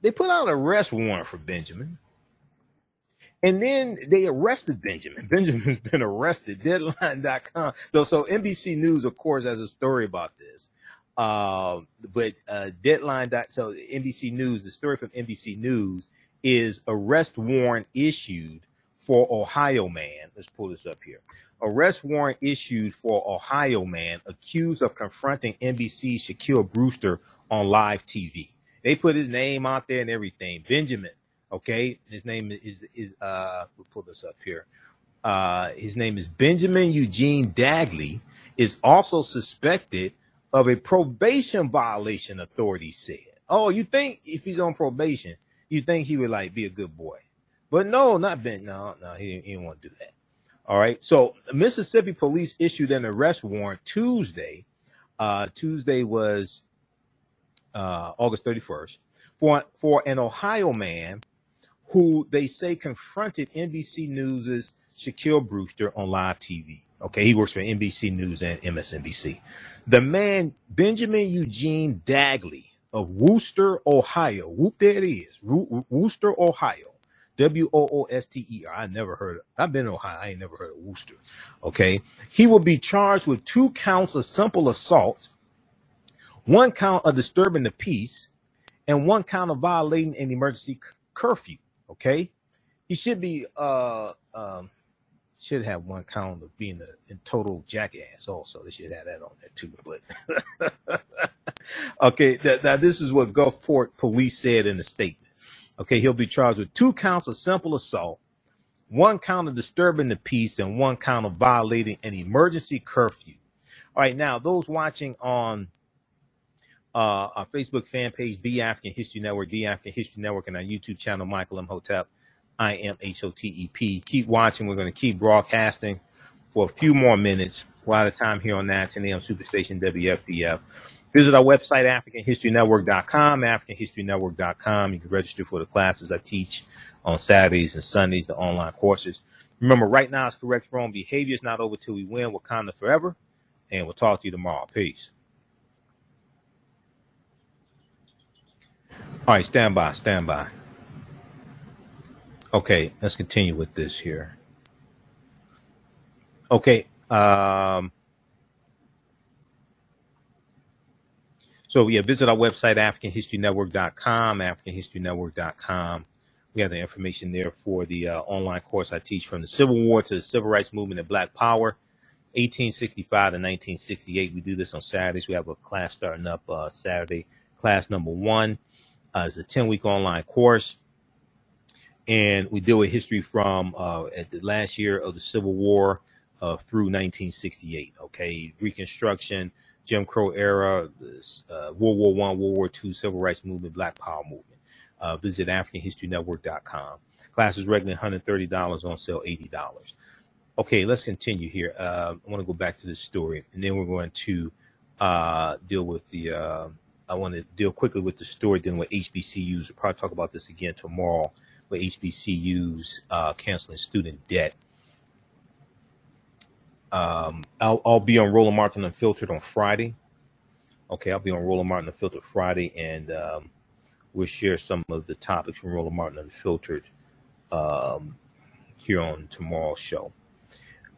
they put out an arrest warrant for Benjamin. And then they arrested Benjamin. Benjamin's been arrested, deadline.com. So NBC News, of course, has a story about this. But deadline. So NBC News, the story from NBC News is arrest warrant issued for Ohio man. Let's pull this up here. Arrest warrant issued for Ohio man accused of confronting NBC Shaquille Brewster on live TV. They put his name out there and everything. Benjamin, okay? His name is we'll pull this up here. His name is Benjamin Eugene Dagley, is also suspected of a probation violation, authorities said. Oh, you think if he's on probation, you think he would like be a good boy, but no, not Ben. No, he didn't want to do that. All right. So Mississippi police issued an arrest warrant Tuesday. Tuesday was August 31st for an Ohio man who they say confronted NBC News's Shaquille Brewster on live TV. Okay, he works for NBC News and MSNBC. The man Benjamin Eugene Dagley of Wooster, Ohio. Whoop, there it is. Wooster, Ohio. W-O-O-S-T-E-R. I never heard of, I've been in Ohio. I ain't never heard of Wooster. Okay. He will be charged with 2 counts of simple assault, 1 count of disturbing the peace, and 1 count of violating an emergency curfew. Okay. He should be, should have 1 count of being a total jackass also. They should have that on there too, but okay, now this is what Gulfport police said in the statement. Okay, he'll be charged with 2 counts of simple assault, 1 count of disturbing the peace, and 1 count of violating an emergency curfew. All right, now those watching on our Facebook fan page, The African History Network, The African History Network, and our YouTube channel, Michael Imhotep, I-M-H-O-T-E-P. Keep watching. We're going to keep broadcasting for a few more minutes. We're out of time here on 910 AM Superstation WFDF. Visit our website, AfricanHistoryNetwork.com, AfricanHistoryNetwork.com. You can register for the classes I teach on Saturdays and Sundays, the online courses. Remember, right now is correct wrong behavior. It's not over till we win. Wakanda forever. And we'll talk to you tomorrow. Peace. All right, stand by, stand by. Okay, let's continue with this here. Okay. So, yeah, visit our website, AfricanHistoryNetwork.com, AfricanHistoryNetwork.com. We have the information there for the online course I teach from the Civil War to the Civil Rights Movement and Black Power, 1865 to 1968. We do this on Saturdays. We have a class starting up Saturday, class number 1. It's a 10-week online course, and we deal with history from at the last year of the Civil War through 1968, okay, Reconstruction, Jim Crow era, World War I, World War II, Civil Rights Movement, Black Power Movement. Visit AfricanHistoryNetwork.com. Class is regularly $130, on sale $80. Okay, let's continue here. I want to go back to this story, and then we're going to deal with the, I want to deal quickly with the story dealing with HBCUs. We'll probably talk about this again tomorrow, with HBCUs canceling student debt. I'll be on Roland Martin Unfiltered on Friday. Okay, I'll be on Roland Martin Unfiltered Friday, and we'll share some of the topics from Roland Martin Unfiltered here on tomorrow's show.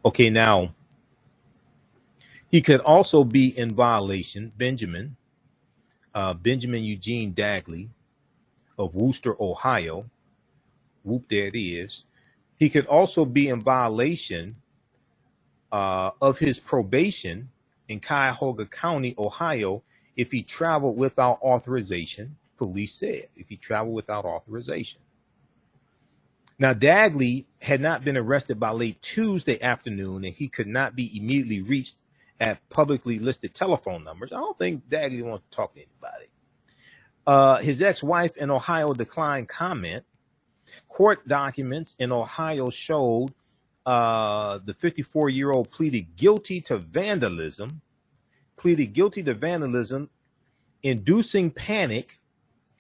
Okay, now, he could also be in violation, Benjamin Eugene Dagley of Wooster, Ohio. Whoop, there it is. He could also be in violation of his probation in Cuyahoga County, Ohio, if he traveled without authorization, police said, if he traveled without authorization. Now, Dagley had not been arrested by late Tuesday afternoon, and he could not be immediately reached at publicly listed telephone numbers. I don't think Dagley wants to talk to anybody. His ex-wife in Ohio declined comment. Court documents in Ohio showed the 54-year-old pleaded guilty to vandalism, inducing panic,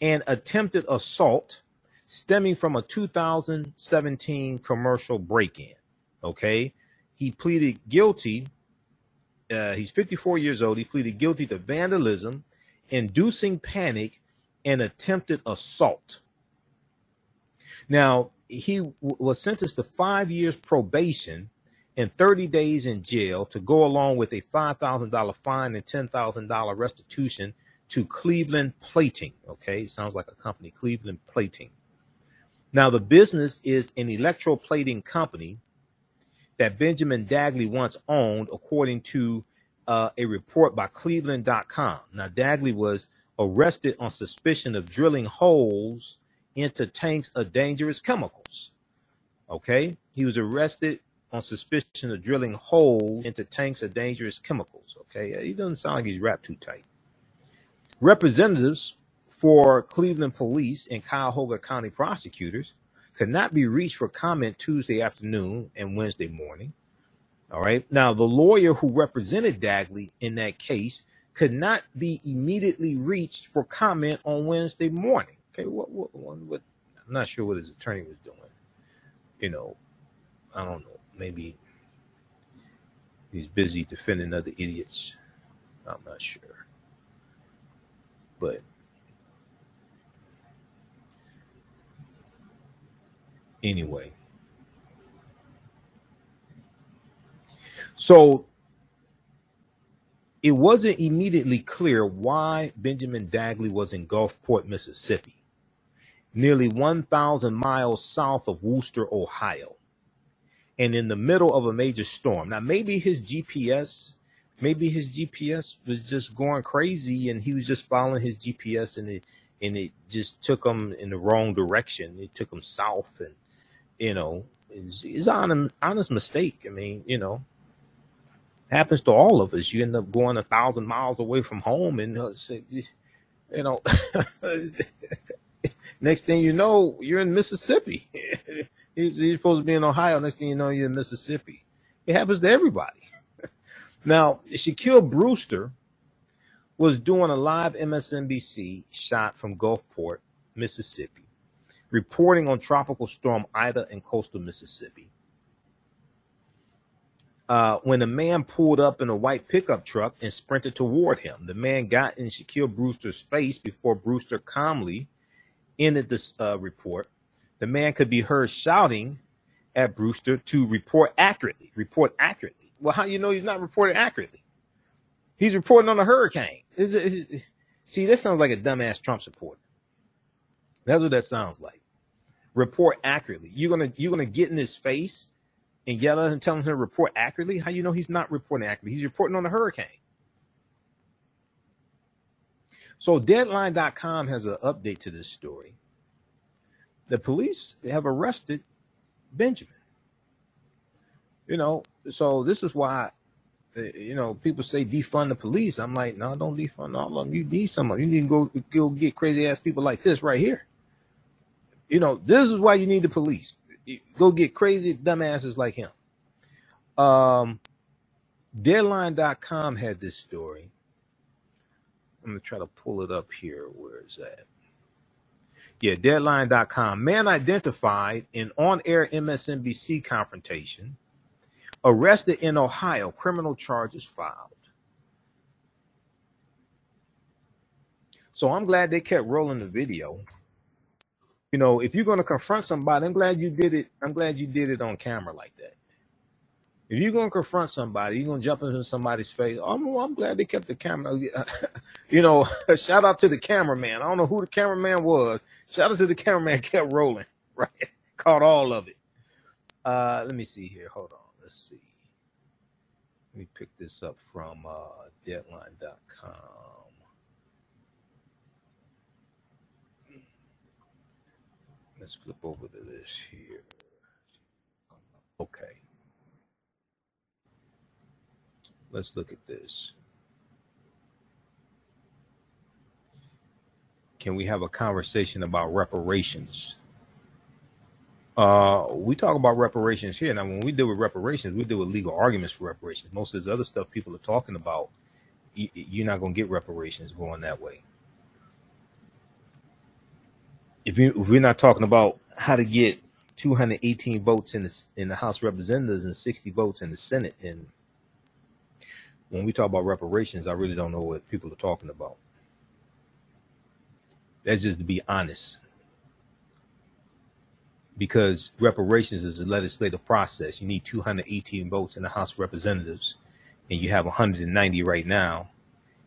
and attempted assault stemming from a 2017 commercial break-in. Okay, he pleaded guilty. He's 54 years old. He pleaded guilty to vandalism, inducing panic, and attempted assault. Now, he was sentenced to 5 years probation and 30 days in jail, to go along with a $5,000 fine and $10,000 restitution to Cleveland Plating. Okay, sounds like a company, Cleveland Plating. Now, the business is an electroplating company that Benjamin Dagley once owned, according to a report by Cleveland.com. Now, Dagley was arrested on suspicion of drilling holes into tanks of dangerous chemicals. Okay, he was arrested on suspicion of drilling holes into tanks of dangerous chemicals. Okay, he doesn't sound like he's wrapped too tight. Representatives for Cleveland police and Cuyahoga County prosecutors could not be reached for comment Tuesday afternoon and Wednesday morning. All right, now the lawyer who represented Dagley in that case could not be immediately reached for comment on Wednesday morning. Okay, what I'm not sure what his attorney was doing. You know, I don't know. Maybe he's busy defending other idiots. I'm not sure. But anyway. So it wasn't immediately clear why Benjamin Dagley was in Gulfport, Mississippi, nearly 1,000 miles south of Wooster, Ohio, and in the middle of a major storm. Now, maybe his GPS was just going crazy, and he was just following his GPS, and it just took him in the wrong direction. It took him south, and, you know, it's an honest mistake. I mean, you know, happens to all of us. You end up going 1,000 miles away from home, and you know, next thing you know, you're in Mississippi. You're supposed to be in Ohio. Next thing you know, you're in Mississippi. It happens to everybody. Now, Shaquille Brewster was doing a live MSNBC shot from Gulfport, Mississippi, reporting on Tropical Storm Ida in coastal Mississippi, when a man pulled up in a white pickup truck and sprinted toward him. The man got in Shaquille Brewster's face before Brewster calmly ended this report. The man could be heard shouting at Brewster to report accurately, report accurately. Well, how do you know he's not reporting accurately? He's reporting on a hurricane. See, that sounds like a dumbass Trump supporter. That's what that sounds like. Report accurately. You're gonna get in his face and yell at him, telling him to report accurately? How you know he's not reporting accurately? He's reporting on a hurricane. So Deadline.com has an update to this story. The police have arrested Benjamin. You know, so this is why, you know, people say defund the police. I'm like, no, don't defund all of them. You need some of them. You need to go get crazy ass people like this right here. You know, this is why you need the police. Go get crazy dumbasses like him. Deadline.com had this story. I'm going to try to pull it up here. Where is that? Yeah, Deadline.com. Man identified in on-air MSNBC confrontation. Arrested in Ohio. Criminal charges filed. So I'm glad they kept rolling the video. You know, if you're going to confront somebody, I'm glad you did it. I'm glad you did it on camera like that. If you're going to confront somebody, you're going to jump into somebody's face. I'm glad they kept the camera. You know, shout out to the cameraman. I don't know who the cameraman was. Shout out to the cameraman. Kept rolling, right? Caught all of it. Let me see here. Hold on. Let's see. Let me pick this up from Deadline.com. Let's flip over to this here. Okay. Let's look at this. Can we have a conversation about reparations? We talk about reparations here. Now, when we deal with reparations, we deal with legal arguments for reparations. Most of this other stuff people are talking about, you're not going to get reparations going that way. If we're not talking about how to get 218 votes in the House of Representatives and 60 votes in the Senate, and when we talk about reparations, I really don't know what people are talking about. That's just to be honest, because reparations is a legislative process. You need 218 votes in the House of Representatives, and you have 190 right now,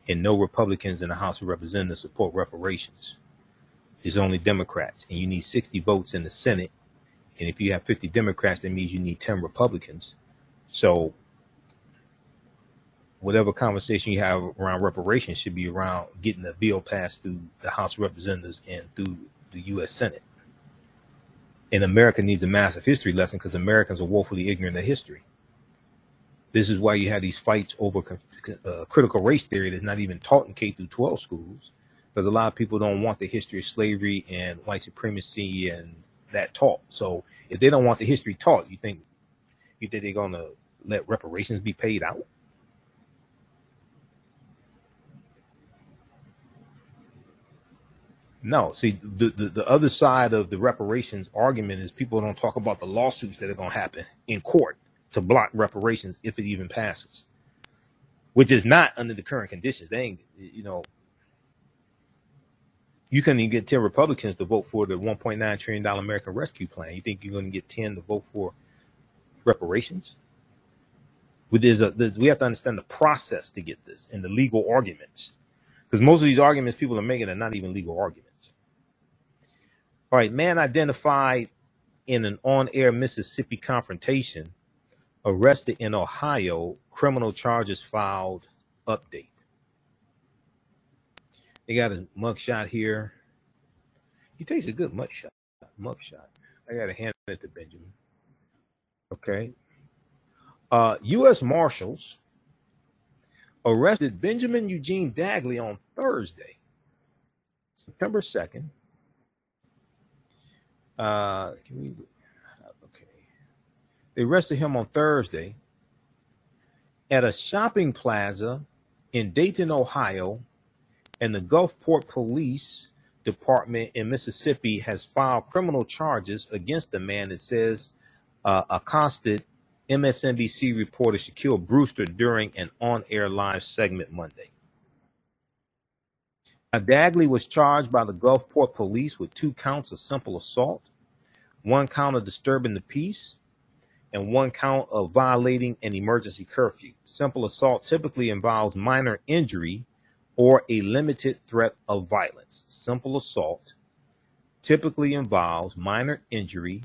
and no Republicans in the House of Representatives support reparations. Is only Democrats, and you need 60 votes in the Senate. And if you have 50 Democrats, that means you need 10 Republicans. So whatever conversation you have around reparations should be around getting the bill passed through the House of Representatives and through the U.S. Senate. And America needs a massive history lesson, because Americans are woefully ignorant of history. This is why you have these fights over critical race theory that's not even taught in K through 12 schools. Because a lot of people don't want the history of slavery and white supremacy and that taught. So if they don't want the history taught, you think they're going to let reparations be paid out? No. See, the other side of the reparations argument is people don't talk about the lawsuits that are going to happen in court to block reparations if it even passes, which is not under the current conditions. They ain't, you know. You couldn't even get 10 Republicans to vote for the $1.9 trillion American Rescue Plan. You think you're going to get 10 to vote for reparations? We have to understand the process to get this and the legal arguments, because most of these arguments people are making are not even legal arguments. All right, man identified in an on-air Mississippi confrontation, arrested in Ohio, criminal charges filed, update. They got a mugshot here. He takes a good mugshot. I got to hand it to Benjamin. Okay. U.S. Marshals arrested Benjamin Eugene Dagley on Thursday September 2nd. Okay. They arrested him on Thursday at a shopping plaza in Dayton, Ohio, and the Gulfport Police Department in Mississippi has filed criminal charges against the man that says accosted MSNBC reporter Shaquille Brewster during an on-air live segment Monday. Dagley was charged by the Gulfport police with 2 counts of simple assault, 1 count of disturbing the peace, and 1 count of violating an emergency curfew. Simple assault typically involves minor injury or a limited threat of violence. Simple assault typically involves minor injury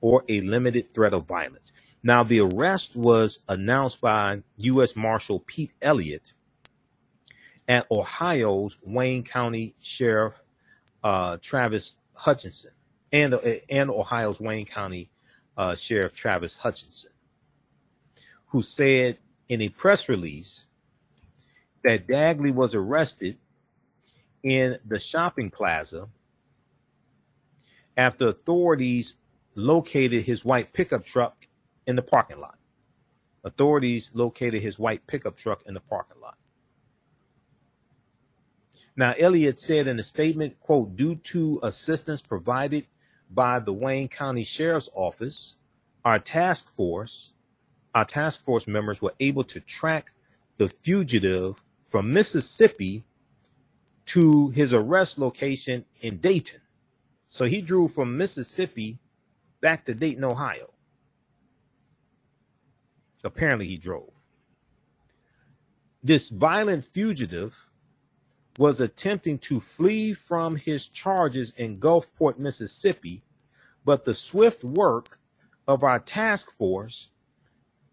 or a limited threat of violence. Now, the arrest was announced by U.S. Marshal Pete Elliott at Ohio's Wayne County Sheriff Travis Hutchinson and Ohio's Wayne County Sheriff Travis Hutchinson, who said in a press release that Dagley was arrested in the shopping plaza after authorities located his white pickup truck in the parking lot. Now, Elliott said in a statement, quote, due to assistance provided by the Wayne County Sheriff's Office, our task force members were able to track the fugitive from Mississippi to his arrest location in Dayton. So he drove from Mississippi back to Dayton, Ohio. Apparently he drove. This violent fugitive was attempting to flee from his charges in Gulfport, Mississippi, but the swift work of our task force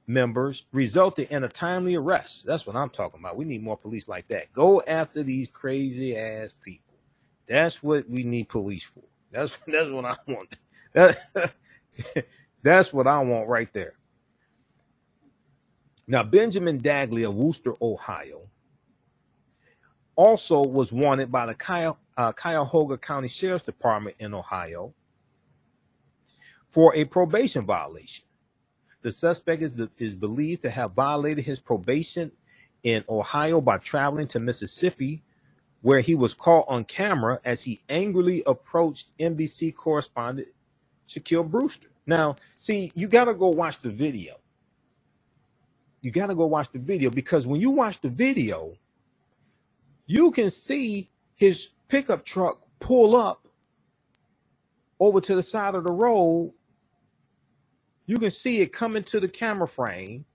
members resulted in a timely arrest. That's what I'm talking about. We need more police like that. Go after these crazy ass people. That's what we need police for. That's what I want. That's what I want right there. Now, Benjamin Dagley of Wooster, Ohio, also was wanted by the Cuyahoga County Sheriff's Department in Ohio for a probation violation. The suspect is believed to have violated his probation in Ohio by traveling to Mississippi, where he was caught on camera as he angrily approached NBC correspondent Shaquille Brewster. Now, see, you got to go watch the video. You got to go watch the video, because when you watch the video, you can see his pickup truck pull up over to the side of the road. You can see it coming to the camera frame,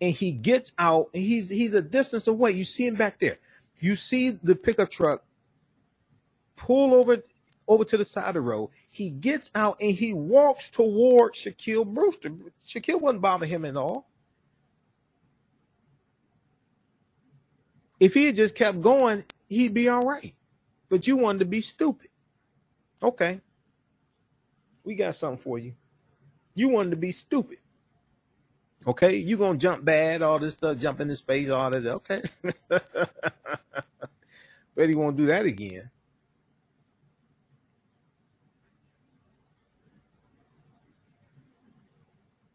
and he gets out, and he's a distance away. You see him back there. You see the pickup truck pull over to the side of the road. He gets out, and he walks toward Shaquille Brewster. Shaquille wouldn't bother him at all. If he had just kept going, he'd be all right. But you wanted to be stupid. Okay. We got something for you. You wanted to be stupid. Okay. You're going to jump bad, all this stuff, jump in his face, all that. Okay. But he won't do that again.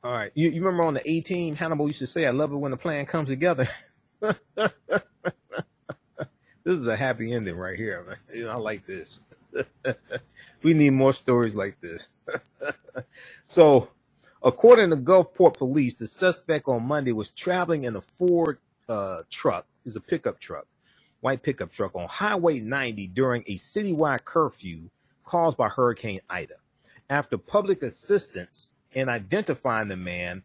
All right. You remember on the A Team, Hannibal used to say, I love it when the plan comes together. This is a happy ending right here, man. You know, I like this. We need more stories like this. So, according to Gulfport police, the suspect on Monday was traveling in a Ford truck. It's a pickup truck, white pickup truck, on Highway 90 during a citywide curfew caused by Hurricane Ida. After public assistance in identifying the man,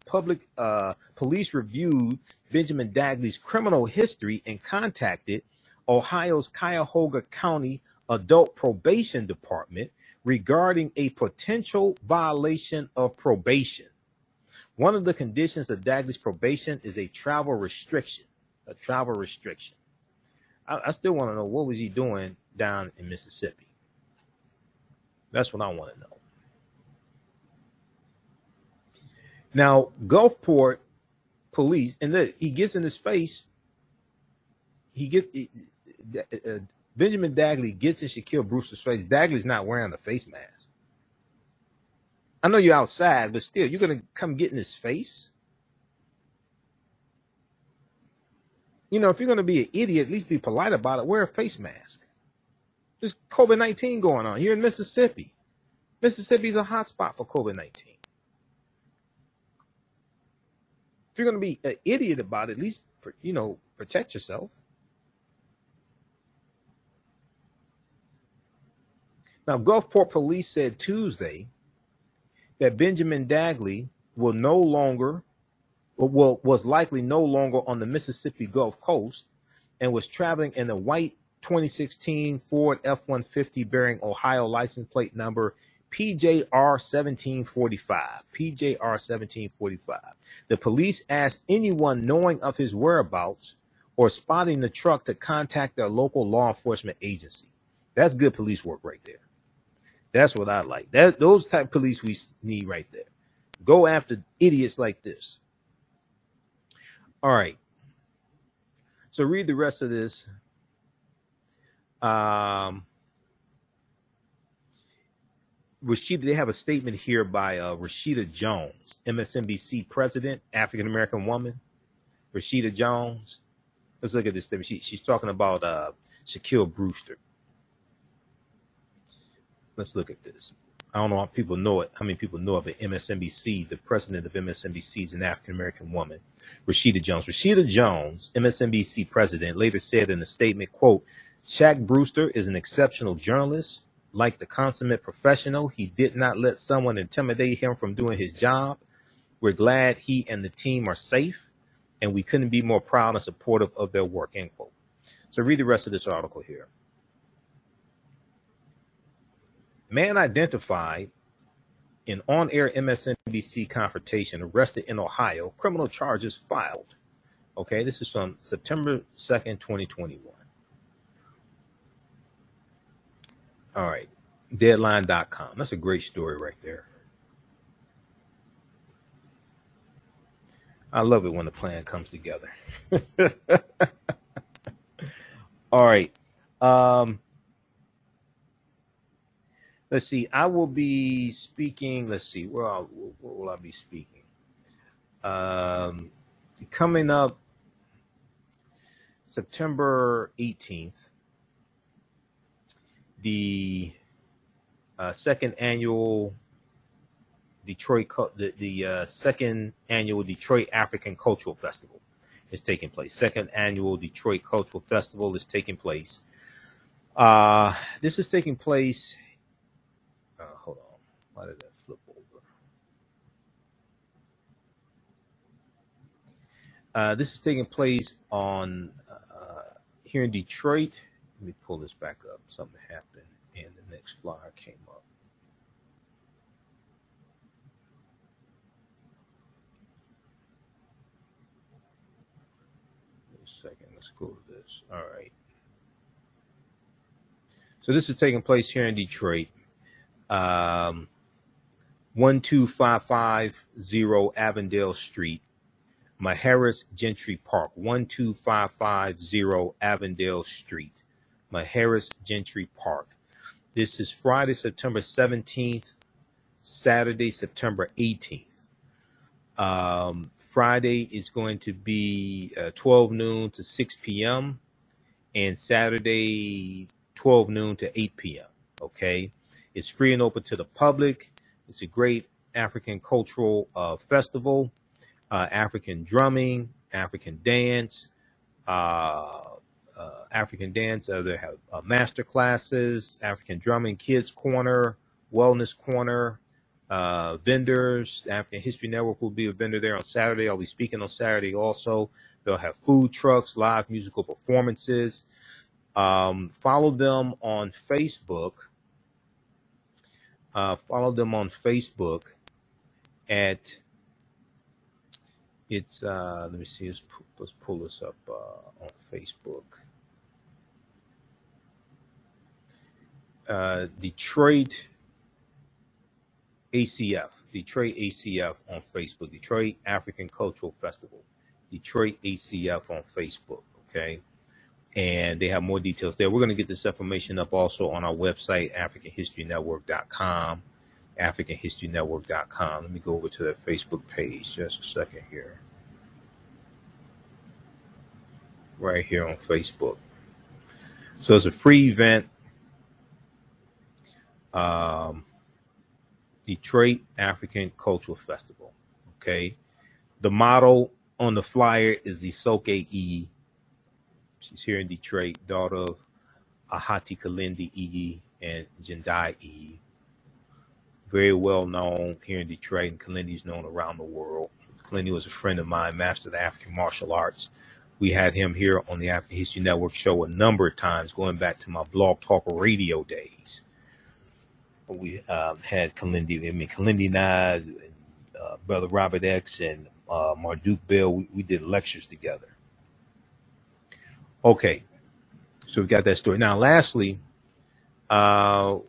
police reviewed Benjamin Dagley's criminal history and contacted Ohio's Cuyahoga County Adult Probation Department regarding a potential violation of probation. One of the conditions of Dagley's probation is a travel restriction. I still want to know, what was he doing down in Mississippi? That's what I want to know. Now, Gulfport police, and he gets in his face. Benjamin Dagley gets in Shaquille Brewster's face. Dagley's not wearing a face mask. I know you're outside, but still, you're going to come get in his face? You know, if you're going to be an idiot, at least be polite about it. Wear a face mask. There's COVID-19 going on. You're in Mississippi. Mississippi's a hot spot for COVID-19. If you're going to be an idiot about it, at least, you know, protect yourself. Now, Gulfport police said Tuesday that Benjamin Dagley will no longer, was likely no longer on the Mississippi Gulf Coast and was traveling in a white 2016 Ford F-150 bearing Ohio license plate number PJR-1745. PJR-1745. The police asked anyone knowing of his whereabouts or spotting the truck to contact their local law enforcement agency. That's good police work right there. That's what I like. Those type of police we need right there. Go after idiots like this. All right. So read the rest of this. Rashida, they have a statement here by Rashida Jones, MSNBC president, African-American woman. Rashida Jones. Let's look at this statement. She's talking about Shaquille Brewster. Let's look at this. I don't know how people know it. How many people know of it? MSNBC, the president of MSNBC is an African-American woman, Rashida Jones. Rashida Jones, MSNBC president, later said in a statement, quote, Shaq Brewster is an exceptional journalist. Like the consummate professional, he did not let someone intimidate him from doing his job. We're glad he and the team are safe, and we couldn't be more proud and supportive of their work, end quote. So read the rest of this article here. Man identified in on-air MSNBC confrontation, arrested in Ohio, criminal charges filed. Okay, this is from September 2nd, 2021. All right, deadline.com. That's a great story right there. I love it when the plan comes together. All right. Let's see, I will be speaking, let's see, where will I be speaking? Coming up September 18th, the second annual Detroit African Cultural Festival is taking place. Second annual Detroit Cultural Festival is taking place. This is taking place. Hold on. Why did that flip over? This is taking place on here in Detroit. Let me pull this back up. Something happened, and the next flyer came up. Wait a second. Let's go to this. All right. So this is taking place here in Detroit. 12550 Avondale Street, Maharis Gentry Park. 12550 Avondale Street, Maharis Gentry Park. This is Friday, September 17th, Saturday, September 18th. Friday is going to be 12 noon to 6 p.m. and Saturday 12 noon to 8 p.m. Okay. It's free and open to the public. It's a great African cultural festival, African drumming, African dance, they have master classes, African drumming, kids corner, wellness corner, vendors. The African History Network will be a vendor there on Saturday. I'll be speaking on Saturday also. They'll have food trucks, live musical performances. Follow them on Facebook. Follow them on Facebook at it's let me see, let's pull this up on Facebook. Detroit ACF, Detroit ACF on Facebook, Detroit African Cultural Festival, Detroit ACF on Facebook, okay? and they have more details there. We're going to get this information up also on our website, AfricanHistoryNetwork.com, AfricanHistoryNetwork.com. Let me go over to their Facebook page just a second here. Right here on Facebook. So it's a free event. Detroit African Cultural Festival. Okay. The motto on the flyer is the Isoke Iyi. She's here in Detroit, daughter of Ahati Kalindi Iyi and Jendai Iyi. Very well known here in Detroit, and Kalindi is known around the world. Kalindi was a friend of mine, master of the African martial arts. We had him here on the African History Network show a number of times, going back to my blog talk radio days. We had Kalindi, Kalindi and I, Brother Robert X and Marduk Bill, we did lectures together. Okay, so we got that story. Now, lastly, let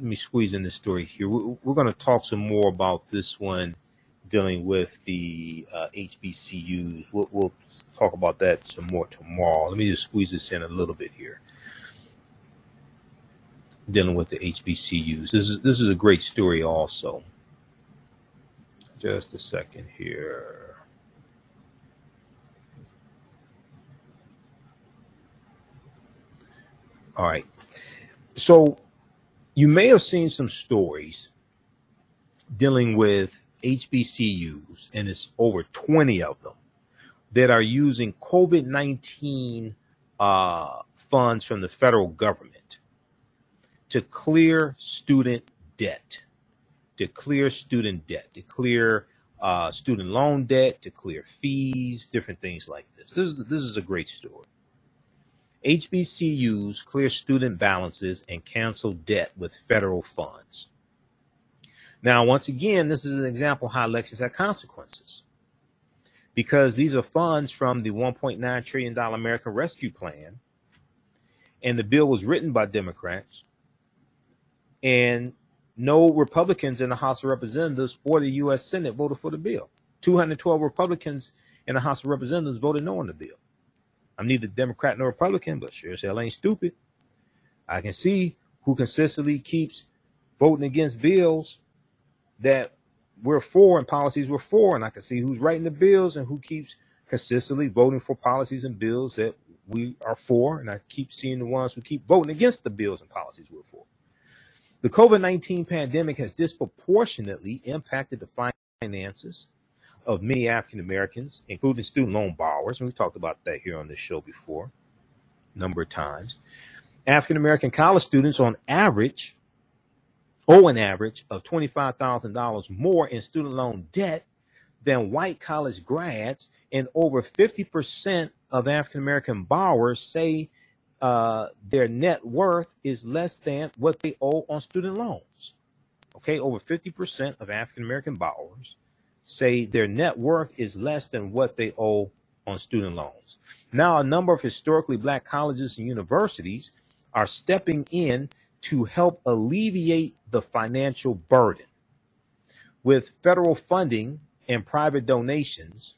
me squeeze in this story here. We're going to talk some more about this one dealing with the HBCUs. We'll talk about that some more tomorrow. Let me just squeeze this in a little bit here. Dealing with the HBCUs. This is a great story also. Just a second here. All right. So you may have seen some stories dealing with HBCUs, and it's over 20 of them that are using COVID-19 funds from the federal government to clear student debt, to clear student loan debt, to clear fees, different things like this. This is a great story. HBCUs clear student balances and cancel debt with federal funds. Now, once again, this is an example how elections have consequences, because these are funds from the $1.9 trillion American Rescue Plan, and the bill was written by Democrats, and no Republicans in the House of Representatives or the U.S. Senate voted for the bill. 212 Republicans in the House of Representatives voted no on the bill. I'm neither Democrat nor Republican, but sure as hell ain't stupid. I can see who consistently keeps voting against bills that we're for and policies we're for, and I can see who's writing the bills and who keeps consistently voting for policies and bills that we are for, and I keep seeing the ones who keep voting against the bills and policies we're for. The COVID-19 pandemic has disproportionately impacted the finances of many African Americans, including student loan borrowers, and we talked about that here on this show before a number of times. African American college students on average owe an average of $25,000 more in student loan debt than white college grads, and over 50% of African American borrowers say their net worth is less than what they owe on student loans. Okay, over 50% of African American borrowers say their net worth is less than what they owe on student loans. Now, a number of historically black colleges and universities are stepping in to help alleviate the financial burden with federal funding and private donations.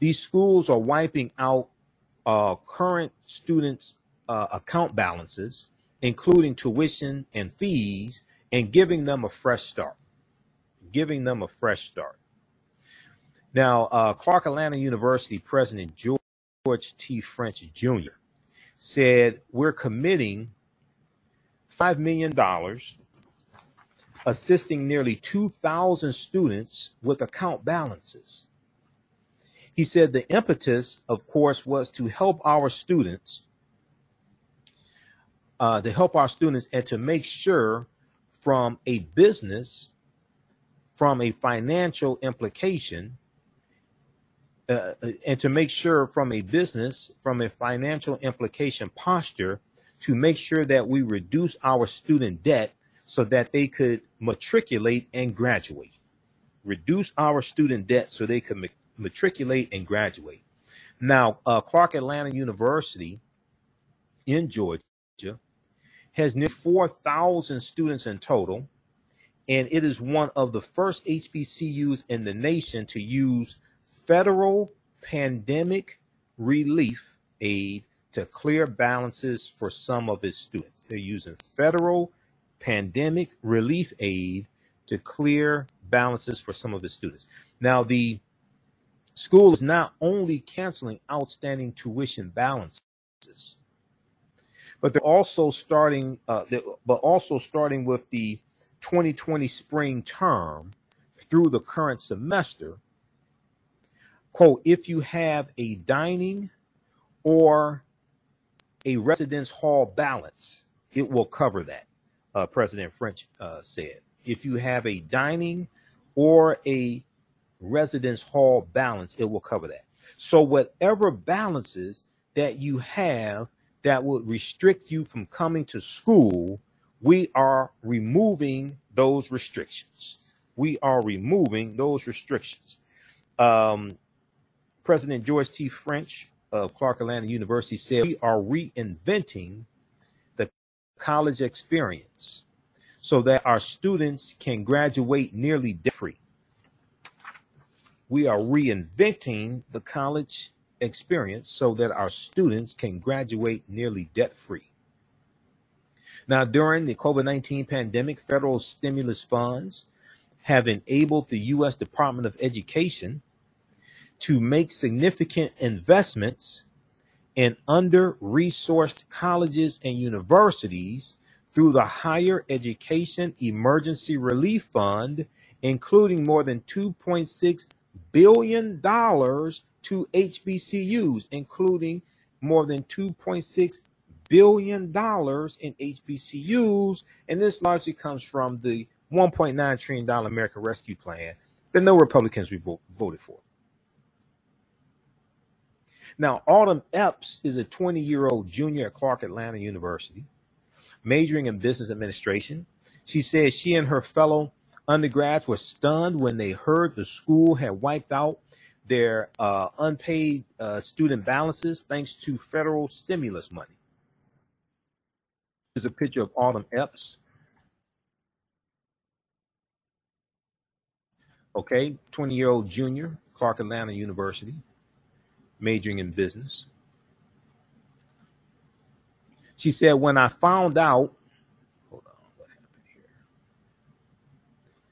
These schools are wiping out current students' account balances, including tuition and fees, and giving them a fresh start. Now, Clark Atlanta University President George T. French Jr. said, "We're committing $5 million, assisting nearly 2,000 students with account balances." He said the impetus, of course, was to help our students, and to make sure from a business, from a financial implication posture, to make sure that we reduce our student debt so that they could matriculate and graduate. Now, Clark Atlanta University in Georgia has nearly 4,000 students in total, and it is one of the first HBCUs in the nation to use federal pandemic relief aid to clear balances for some of his students. They're using federal pandemic relief aid to clear balances for some of his students. Now, the school is not only canceling outstanding tuition balances, but they're also starting, with the 2020 spring term through the current semester, quote, if you have a dining or a residence hall balance, it will cover that, President French said. If you have a dining or a residence hall balance, it will cover that. So whatever balances that you have that would restrict you from coming to school, we are removing those restrictions. We are removing those restrictions. President George T. French of Clark Atlanta University said, we are reinventing the college experience so that our students can graduate nearly debt-free. We are reinventing the college experience so that our students can graduate nearly debt-free. Now, during the COVID-19 pandemic, federal stimulus funds have enabled the U.S. Department of Education to make significant investments in under-resourced colleges and universities through the Higher Education Emergency Relief Fund, including more than $2.6 billion to HBCUs, including more than $2.6 billion in HBCUs. And this largely comes from the $1.9 trillion American Rescue Plan that no Republicans voted for. Now, Autumn Epps is a 20-year-old junior at Clark Atlanta University, majoring in business administration. She says she and her fellow undergrads were stunned when they heard the school had wiped out their unpaid student balances thanks to federal stimulus money. Here's a picture of Autumn Epps. Okay, 20-year-old junior, Clark Atlanta University, majoring in business. She said, when I found out, hold on, what happened here?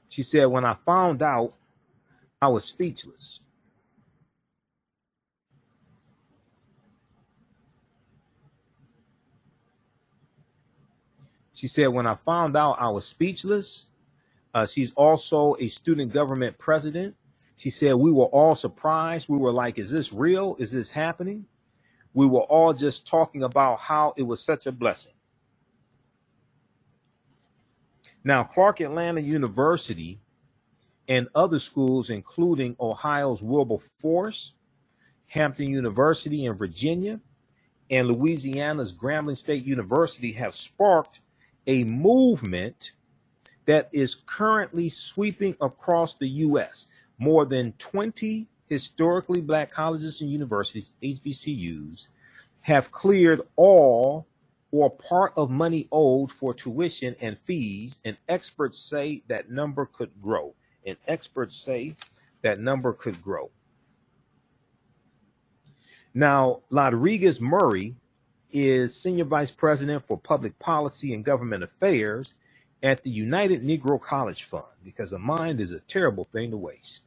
She said, when I found out, I was speechless. She said, when I found out, I was speechless. She's also a student government president. She said, we were all surprised. We were like, is this real? Is this happening? We were all just talking about how it was such a blessing. Now, Clark Atlanta University and other schools, including Ohio's Wilberforce, Hampton University in Virginia, and Louisiana's Grambling State University, have sparked a movement that is currently sweeping across the U.S. More than 20 historically black colleges and universities, HBCUs, have cleared all or part of money owed for tuition and fees, and experts say that number could grow. And experts say that number could grow. Now, Rodriguez Murray is Senior Vice President for Public Policy and Government Affairs at the United Negro College Fund, because a mind is a terrible thing to waste.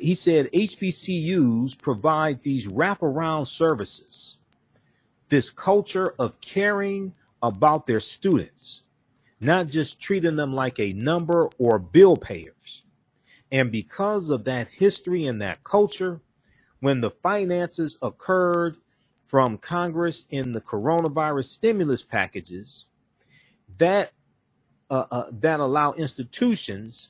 He said HBCUs provide these wraparound services, this culture of caring about their students, not just treating them like a number or bill payers. And because of that history and that culture, when the finances occurred from Congress in the coronavirus stimulus packages, that allow institutions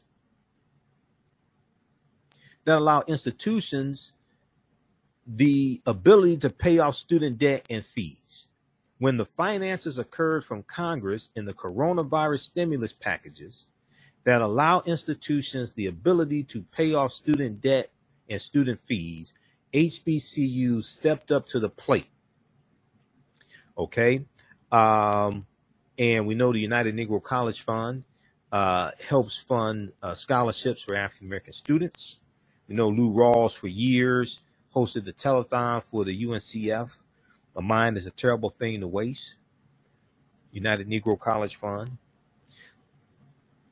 the ability to pay off student debt and fees. When the finances occurred from Congress in the coronavirus stimulus packages that allow institutions the ability to pay off student debt and student fees, HBCUs stepped up to the plate. Okay. And we know the United Negro College Fund helps fund scholarships for African-American students. We know Lou Rawls for years hosted the telethon for the UNCF. A Mind is a Terrible Thing to Waste. United Negro College Fund.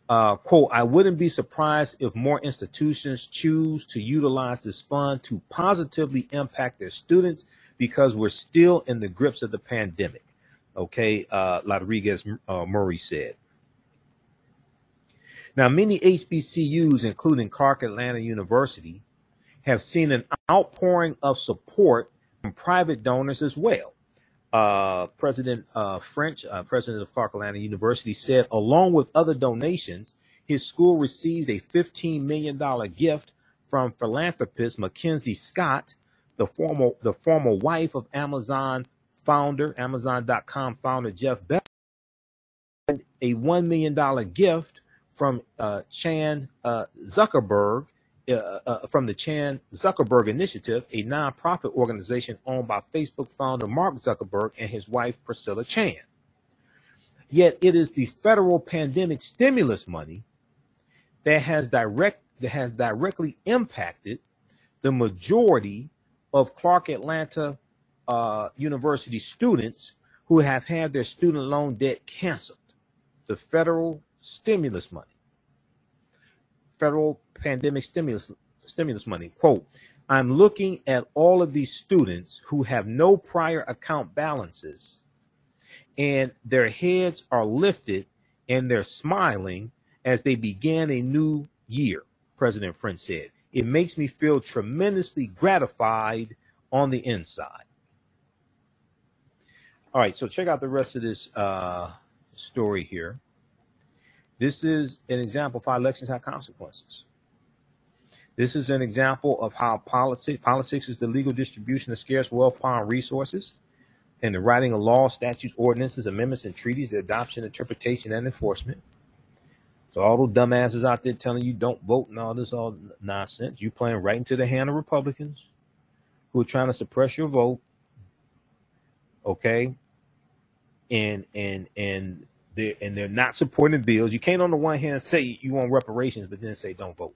Quote, I wouldn't be surprised if more institutions choose to utilize this fund to positively impact their students because we're still in the grips of the pandemic. Okay, Rodriguez Murray said. Now, many HBCUs, including Clark Atlanta University, have seen an outpouring of support from private donors as well. President French, president of Clark Atlanta University, said along with other donations, his school received a $15 million gift from philanthropist Mackenzie Scott, the former wife of Amazon founder, Amazon.com founder Jeff Bezos, and a $1 million gift from Chan Zuckerberg, from the Chan Zuckerberg Initiative, a nonprofit organization owned by Facebook founder Mark Zuckerberg and his wife Priscilla Chan. Yet it is the federal pandemic stimulus money that has directly impacted the majority of Clark Atlanta University students who have had their student loan debt canceled. The federal stimulus money. Federal pandemic stimulus money. Quote, I'm looking at all of these students who have no prior account balances and their heads are lifted and they're smiling as they began a new year, President French said. It makes me feel tremendously gratified on the inside. All right, so check out the rest of this story here. This is an example of how elections have consequences. This is an example of how politics is the legal distribution of scarce wealth, power, and resources, and the writing of laws, statutes, ordinances, amendments, and treaties, the adoption, interpretation, and enforcement. So all those dumbasses out there telling you don't vote and all this all nonsense, you playing right into the hand of Republicans who are trying to suppress your vote, okay? And they're not supporting bills. You can't on the one hand say you want reparations, but then say don't vote.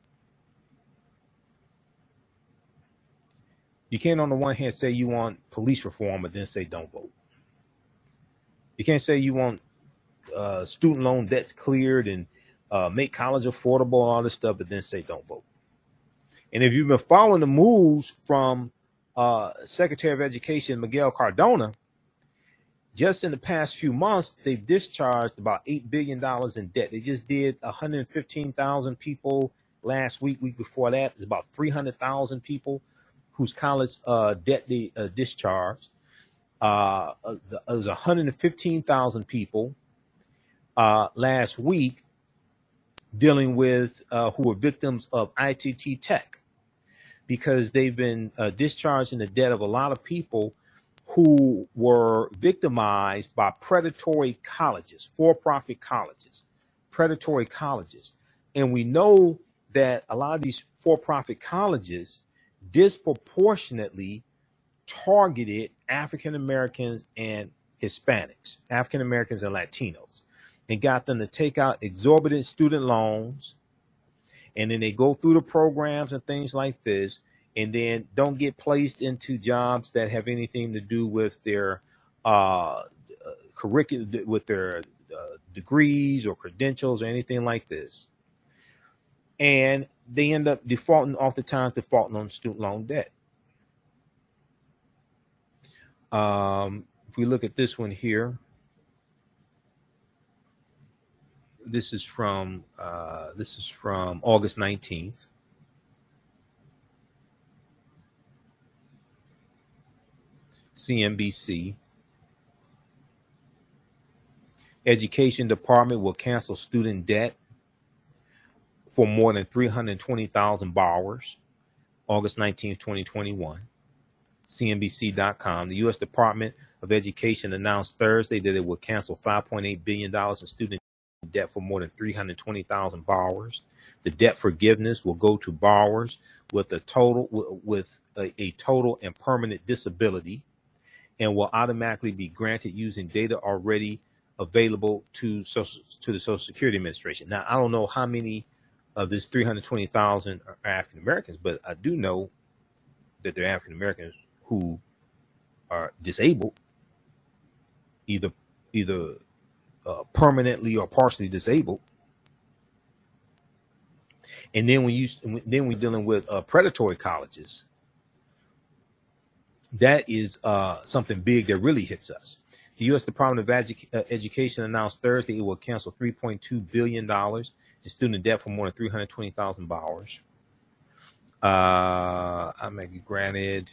You can't on the one hand say you want police reform, but then say don't vote. You can't say you want student loan debts cleared and make college affordable and all this stuff, but then say don't vote. And if you've been following the moves from Secretary of Education Miguel Cardona, just in the past few months, they've discharged about $8 billion in debt. They just did 115,000 people last week. Week before that, it's about 300,000 people whose college debt they discharged. It was 115,000 people last week dealing with who were victims of ITT Tech because they've been discharging the debt of a lot of people who were victimized by predatory colleges, for-profit colleges, predatory colleges. And we know that a lot of these for-profit colleges disproportionately targeted African Americans and Hispanics, African Americans and Latinos, and got them to take out exorbitant student loans. And then they go through the programs and things like this, and then don't get placed into jobs that have anything to do with their curriculum, with their degrees or credentials or anything like this. And they end up oftentimes defaulting on student loan debt. If we look at this one here, this is from August 19th. CNBC. Education Department will cancel student debt for more than 320,000 borrowers. August 19, 2021. CNBC.com. The U.S. Department of Education announced Thursday that it will cancel $5.8 billion in student debt for more than 320,000 borrowers. The debt forgiveness will go to borrowers with a total and permanent disability, and will automatically be granted using data already available to the Social Security Administration. Now, I don't know how many of this 320,000 are African Americans, but I do know that they're African Americans who are disabled, either permanently or partially disabled. And then we're dealing with predatory colleges. That is something big that really hits us. The U.S. Department of Education announced Thursday it will cancel $3.2 billion in student debt for more than 320,000 borrowers. I may be granted.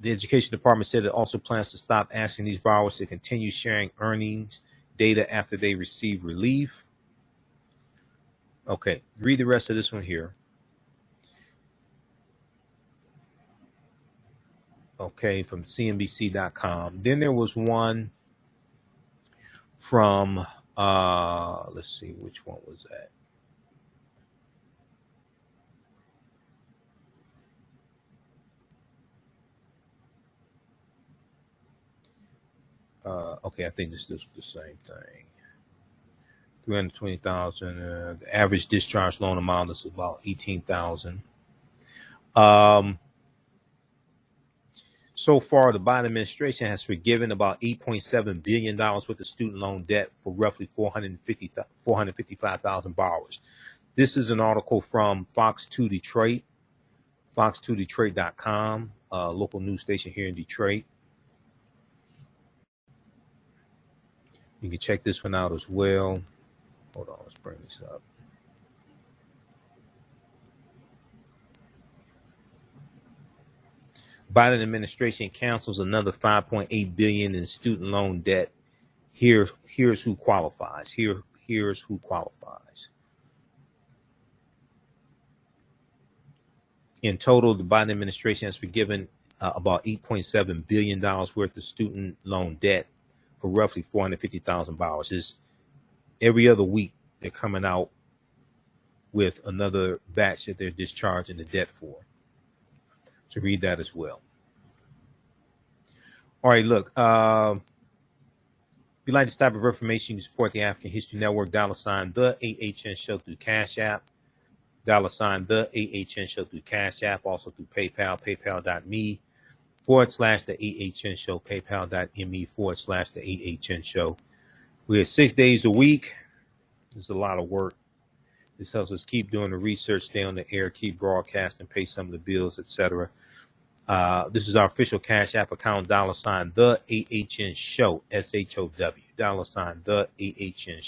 The Education Department said it also plans to stop asking these borrowers to continue sharing earnings data after they receive relief. Okay, read the rest of this one here. Okay, from CNBC.com. Then there was one from, let's see, which one was that? Okay, I think this was the same thing. 320,000. The average discharge loan amount is about 18,000. So far, the Biden administration has forgiven about $8.7 billion worth of student loan debt for roughly 455,000 borrowers. This is an article from Fox 2 Detroit, fox2detroit.com, a local news station here in Detroit. You can check this one out as well. Hold on, let's bring this up. Biden administration cancels another $5.8 billion in student loan debt. Here's who qualifies. Here's who qualifies. In total, the Biden administration has forgiven about $8.7 billion worth of student loan debt for roughly 450,000 borrowers. It's every other week they're coming out with another batch that they're discharging the debt for. So read that as well. All right, look. If you like this type of information, you support the African History Network, $ $TheAHNShow through Cash App, $ $TheAHNShow through Cash App, also through PayPal, paypal.me/TheAHNShow, paypal.me/TheAHNShow. We're 6 days a week. It's a lot of work. This helps us keep doing the research, stay on the air, keep broadcasting, pay some of the bills, etc. This is our official Cash App account, $ $TheAHNShow, SHOW, $ $TheAHNShow,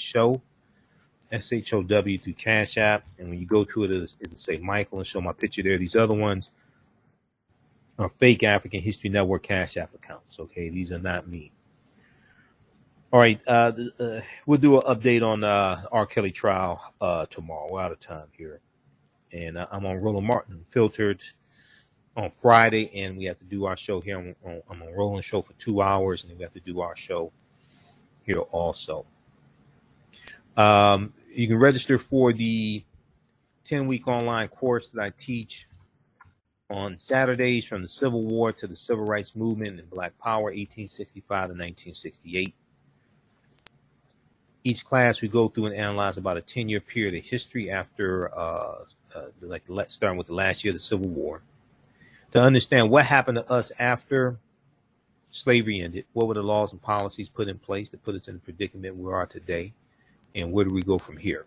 SHOW through Cash App. And when you go to it, it'll say Michael and show my picture there. These other ones are fake African History Network Cash App accounts. Okay, these are not me. All right, we'll do an update on R. Kelly trial tomorrow. We're out of time here. And I'm on Roland Martin Filtered on Friday, and we have to do our show here. I'm on Roland's show for 2 hours, and then we have to do our show here also. You can register for the 10-week online course that I teach on Saturdays from the Civil War to the Civil Rights Movement and Black Power, 1865 to 1968. Each class, we go through and analyze about a 10-year period of history after, starting with the last year of the Civil War, to understand what happened to us after slavery ended. What were the laws and policies put in place that put us in the predicament we are today, and where do we go from here?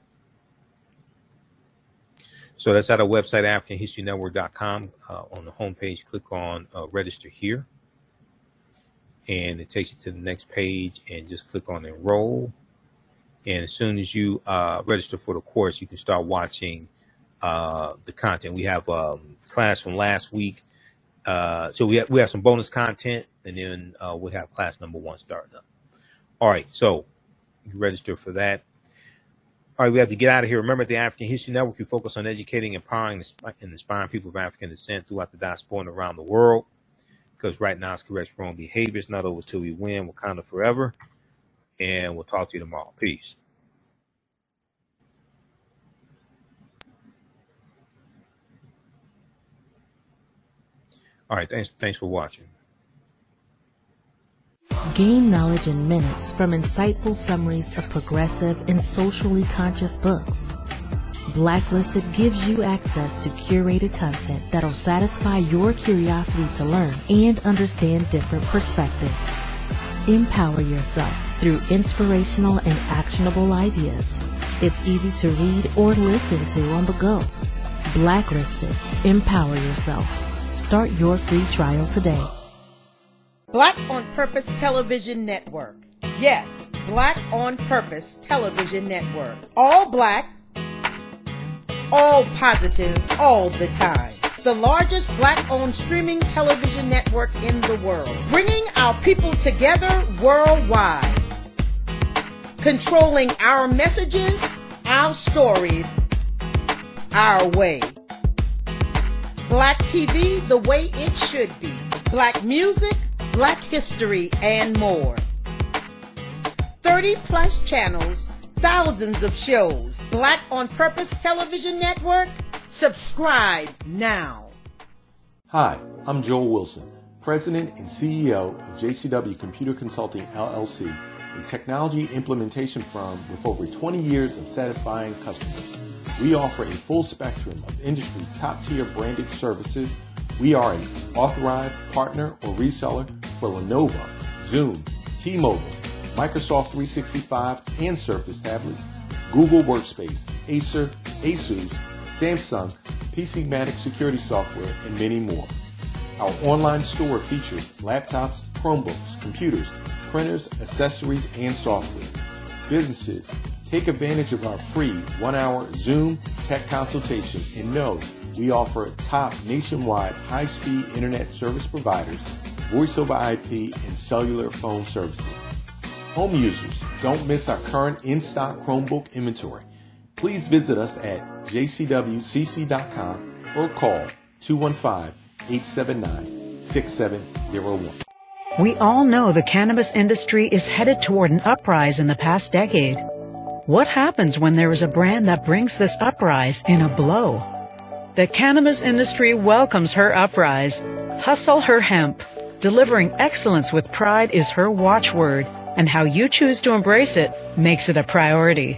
So that's at our website, AfricanHistoryNetwork.com. On the homepage, click on Register Here, and it takes you to the next page, and just click on Enroll. And as soon as you register for the course, you can start watching the content. We have class from last week. So we have some bonus content, and then we'll have class number one starting up. All right, so you can register for that. All right, we have to get out of here. Remember, at the African History Network, we focus on educating, empowering, and inspiring people of African descent throughout the diaspora and around the world. Because right now it's correct wrong behavior. It's not over till we win. We're kind of forever. And we'll talk to you tomorrow. Peace. All right, thanks for watching. Gain knowledge in minutes from insightful summaries of progressive and socially conscious books. Blacklisted gives you access to curated content that'll satisfy your curiosity to learn and understand different perspectives. Empower yourself through inspirational and actionable ideas. It's easy to read or listen to on the go. Blacklisted. Empower yourself. Start your free trial today. Black on Purpose Television Network. Yes, Black on Purpose Television Network. All black, all positive, all the time. The largest black-owned streaming television network in the world. Bringing our people together worldwide. Controlling our messages, our story, our way. Black TV the way it should be. Black music, black history, and more. 30 plus channels, thousands of shows. Black on Purpose Television Network. Subscribe now. Hi, I'm Joel Wilson, President and CEO of JCW Computer Consulting, LLC, a technology implementation firm with over 20 years of satisfying customers. We offer a full spectrum of industry top-tier branded services. We are an authorized partner or reseller for Lenovo, Zoom, T-Mobile, Microsoft 365 and Surface tablets, Google Workspace, Acer, Asus, Samsung, PCmatic security software, and many more. Our online store features laptops, Chromebooks, computers, printers, accessories, and software. Businesses, take advantage of our free 1-hour Zoom tech consultation and know we offer top nationwide high-speed internet service providers, voice over IP, and cellular phone services. Home users, don't miss our current in-stock Chromebook inventory. Please visit us at jcwcc.com or call 215-879-6701. We all know the cannabis industry is headed toward an uprise in the past decade. What happens when there is a brand that brings this uprise in a blow? The cannabis industry welcomes her uprise. Hustle Her Hemp. Delivering excellence with pride is her watchword, and how you choose to embrace it makes it a priority.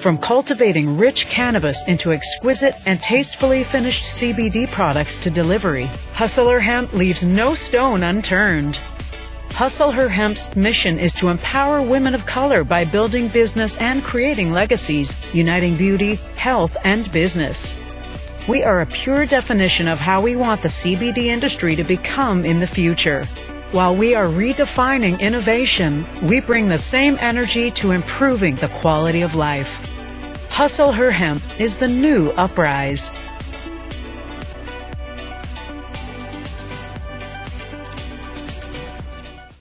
From cultivating rich cannabis into exquisite and tastefully finished CBD products to delivery, Hustle Her Hemp leaves no stone unturned. Hustle Her Hemp's mission is to empower women of color by building business and creating legacies, uniting beauty, health, and business. We are a pure definition of how we want the CBD industry to become in the future. While we are redefining innovation, we bring the same energy to improving the quality of life. Hustle Her Hemp is the new uprise.